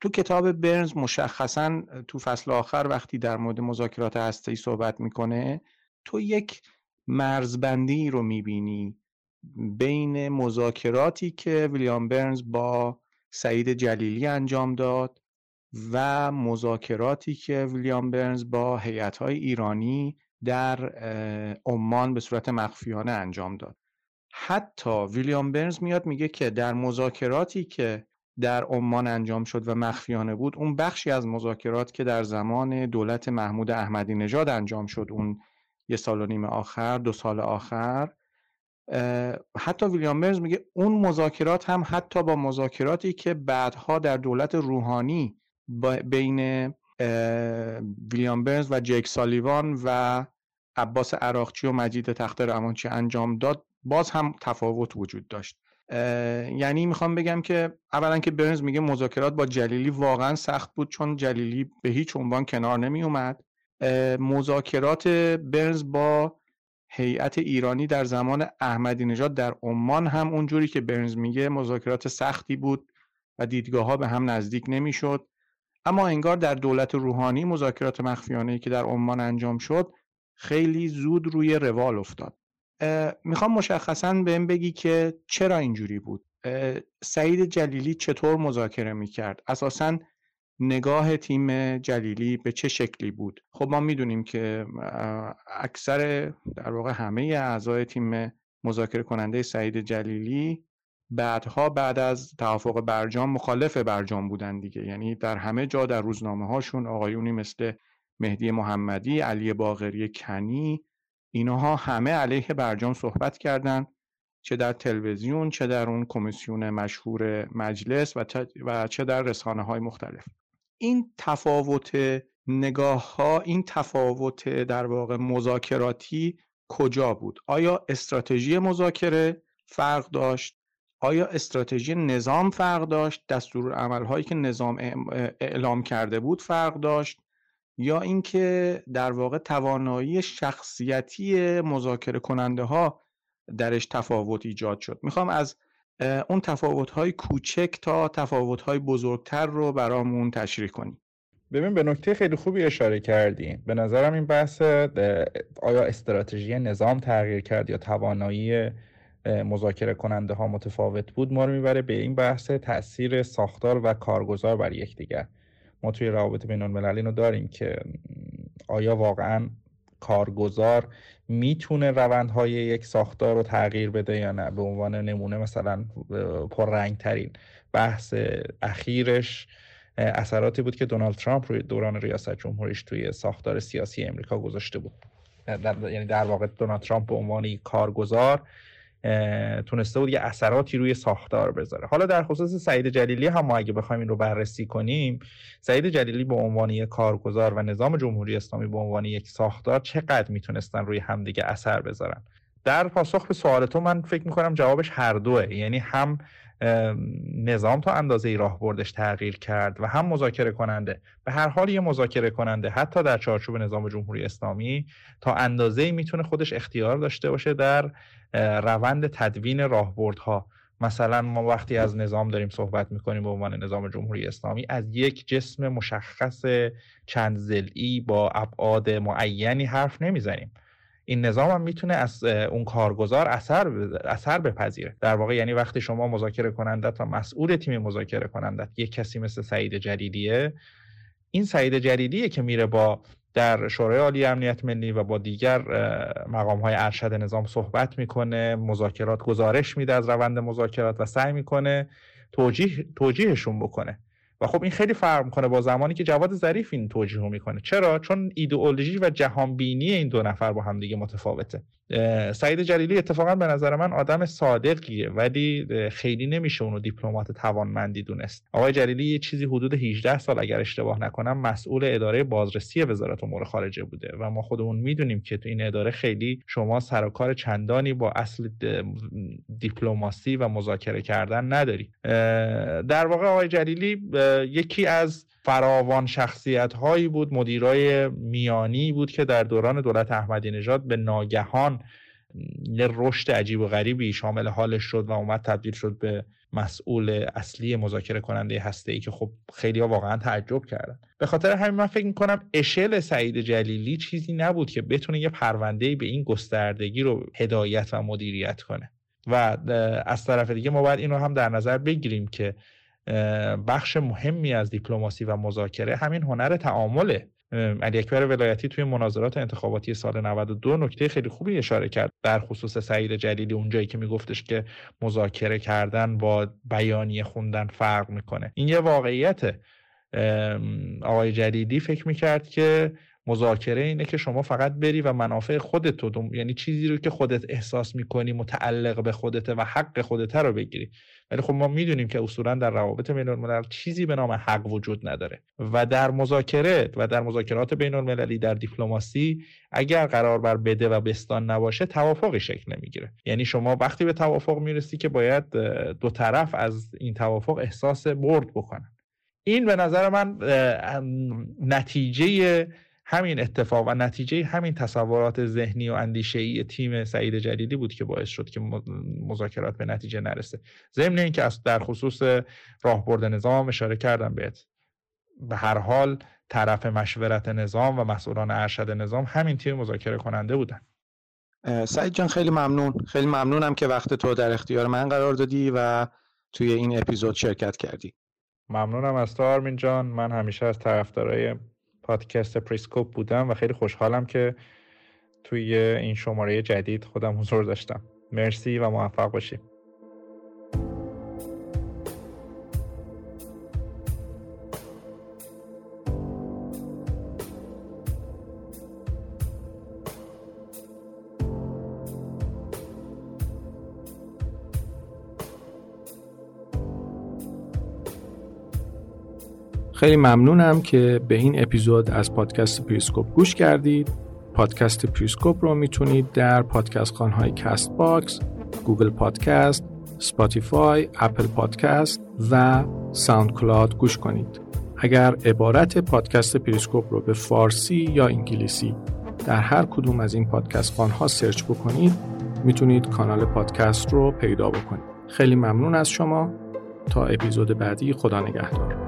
تو کتاب برنز مشخصاً تو فصل آخر وقتی در مورد مذاکرات هسته‌ای صحبت میکنه، تو یک مرزبندی رو میبینی بین مذاکراتی که ویلیام برنز با سعید جلیلی انجام داد و مذاکراتی که ویلیام برنز با هیئت‌های ایرانی در عمان به صورت مخفیانه انجام داد. حتی ویلیام برنز میاد میگه که در مذاکراتی که در عمان انجام شد و مخفیانه بود، اون بخشی از مذاکرات که در زمان دولت محمود احمدی نژاد انجام شد، اون 1.5 سال آخر، 2 سال آخر، حتی ویلیام برنز میگه اون مذاکرات هم حتی با مذاکراتی که بعدها در دولت روحانی بین ویلیام برنز و جک سالیوان و عباس عراقچی و مجید تخت رمانچی انجام داد، باز هم تفاوت وجود داشت. یعنی میخوام بگم که اولا که برنز میگه مذاکرات با جلیلی واقعا سخت بود چون جلیلی به هیچ عنوان کنار نمی اومد. مذاکرات برنز با هیئت ایرانی در زمان احمدی نژاد در عمان هم اونجوری که برنز میگه مذاکرات سختی بود و دیدگاه ها به هم نزدیک نمیشد. اما انگار در دولت روحانی مذاکرات مخفیانه‌ای که در عمان انجام شد خیلی زود روی روال افتاد. میخوام مشخصاً بهم بگی که چرا اینجوری بود؟ سعید جلیلی چطور مذاکره میکرد؟ اساساً نگاه تیم جلیلی به چه شکلی بود؟ خب ما میدونیم که اکثر در واقع همه اعضای تیم مذاکره کننده سعید جلیلی بعدها بعد از توافق برجام مخالف برجام بودن دیگه. یعنی در همه جا در روزنامه هاشون آقایونی مثل مهدی محمدی، علی باقری کنی، اینها همه علیه برجام صحبت کردند، چه در تلویزیون، چه در اون کمیسیون مشهور مجلس و چه در رسانه‌های مختلف. این تفاوت نگاه‌ها، این تفاوت در واقع مذاکراتی کجا بود؟ آیا استراتژی مذاکره فرق داشت؟ آیا استراتژی نظام فرق داشت؟ دستورالعمل‌هایی که نظام اعلام کرده بود فرق داشت؟ یا اینکه در واقع توانایی شخصیتی مذاکره کننده ها درش تفاوت ایجاد شد؟ میخوام از اون تفاوت های کوچک تا تفاوت های بزرگتر رو برامون تشریح کنی. ببین، به نکته خیلی خوبی اشاره کردی. به نظرم این بحث آیا استراتژی نظام تغییر کرد یا توانایی مذاکره کننده ها متفاوت بود ما رو میبره به این بحث تأثیر ساختار و کارگزار بر یکدیگر. ما توی روابط بین‌المللی اینو داریم که آیا واقعاً کارگزار میتونه روندهای یک ساختار رو تغییر بده یا نه. به عنوان نمونه مثلا پررنگ‌ترین بحث اخیرش اثراتی بود که دونالد ترامپ روی دوران ریاست جمهوریش توی ساختار سیاسی امریکا گذاشته بود. یعنی در واقع دونالد ترامپ به عنوان یک کارگزار تونسته بود یه اثراتی روی ساختار بذاره. حالا در خصوص سعید جلیلی هم ما اگه بخوایم این رو بررسی کنیم، سعید جلیلی به عنوان یک کارگزار و نظام جمهوری اسلامی به عنوان یک ساختار چقدر میتونستن روی همدیگه اثر بذارن؟ در پاسخ به سوال تو من فکر میکنم جوابش هر دوه. یعنی هم نظام تا اندازه راهبردش تغییر کرد و هم مذاکره کننده. به هر حال یه مذاکره کننده حتی در چارچوب نظام جمهوری اسلامی تا اندازه‌ای میتونه خودش اختیار داشته باشه در روند تدوین راهبردها. مثلا ما وقتی از نظام داریم صحبت میکنیم به عنوان نظام جمهوری اسلامی، از یک جسم مشخص چند ضلعی با ابعاد معینی حرف نمیزنیم. این نظام هم میتونه از اون کارگزار اثر بپذیره. در واقع یعنی وقتی شما مذاکره کنندت و مسئول تیم مذاکره کنندت یک کسی مثل سعید جلیلیه، این سعید جلیلیه که میره با در شورای عالی امنیت ملی و با دیگر مقام‌های ارشد نظام صحبت میکنه، مذاکرات گزارش میده از روند مذاکرات و سعی میکنه توجیهشون بکنه. و خب این خیلی فرق میکنه با زمانی که جواد ظریف این توجیه رو میکنه. چرا؟ چون ایدئولوژی و جهانبینی این دو نفر با هم دیگه متفاوته. سعید جلیلی اتفاقا به نظر من آدم صادقیه، ولی خیلی نمیشه اونو دیپلمات توانمندی دونست. آقای جلیلی یه چیزی حدود 18 سال اگر اشتباه نکنم مسئول اداره بازرسی وزارت امور خارجه بوده و ما خودمون میدونیم که تو این اداره خیلی شما سر و کار چندانی با اصل دیپلماسی و مذاکره کردن نداری. در واقع آقای جلیلی یکی از فراوان شخصیت‌هایی بود، مدیرای میانی بود که در دوران دولت احمدی نژاد به ناگهان یه رشد عجیب و غریبی شامل حالش شد و اومد تبدیل شد به مسئول اصلی مذاکره کننده هسته‌ای که خب خیلی‌ها واقعا تعجب کردن. به خاطر همین من فکر می‌کنم اشل سعید جلیلی چیزی نبود که بتونه یه پرونده‌ای به این گستردگی رو هدایت و مدیریت کنه. و از طرف دیگه ما باید این رو هم در نظر بگیریم که بخش مهمی از دیپلماسی و مذاکره همین هنر تعامله. علی اکبر ولایتی توی مناظرات انتخاباتی سال 92 نکته خیلی خوبی اشاره کرد در خصوص سعید جلیلی، اونجایی که میگفتش که مذاکره کردن با بیانیه خوندن فرق میکنه. این یه واقعیته. آقای جلیلی فکر میکرد که مذاکره اینه که شما فقط بری و منافع خودت یعنی چیزی رو که خودت احساس میکنی متعلق به خودته و حق خودته رو بگیری. ولی خب ما میدونیم که اصولا در روابط بین‌الملل چیزی به نام حق وجود نداره و در مذاکره و در مذاکرات بین‌المللی در دیپلماسی اگر قرار بر بده و بستان نباشه توافقی شکل نمیگیره. یعنی شما وقتی به توافق میرسی که باید دو طرف از این توافق احساس برد بکنن. این به نظر من نتیجه همین اتفاق و نتیجه همین تصورات ذهنی و اندیشه‌ای تیم سعید جلیلی بود که باعث شد که مذاکرات به نتیجه نرسه. ضمن این که در خصوص راهبرد نظام اشاره کردم بهت، به هر حال طرف مشورت نظام و مسئولان ارشد نظام همین تیم مذاکره کننده بودن. سعید جان خیلی ممنون. خیلی ممنونم که وقت تو در اختیار من قرار دادی و توی این اپیزود شرکت کردی. ممنونم از تو آرمین جان. من همیشه از طرفدارای پادکست پریسکوپ بودم و خیلی خوشحالم که توی این شماره جدید خودم حضور داشتم. مرسی و موفق باشی. خیلی ممنونم که به این اپیزود از پادکست پریسکوپ گوش کردید. پادکست پریسکوپ رو میتونید در پادکست خانهای کست باکس، گوگل پادکست، اسپاتیفای، اپل پادکست و ساوندکلاود گوش کنید. اگر عبارت پادکست پریسکوپ رو به فارسی یا انگلیسی در هر کدوم از این پادکست خانها سرچ بکنید، میتونید کانال پادکست رو پیدا بکنید. خیلی ممنون از شما. تا اپیزود بعدی، خدا نگهدار.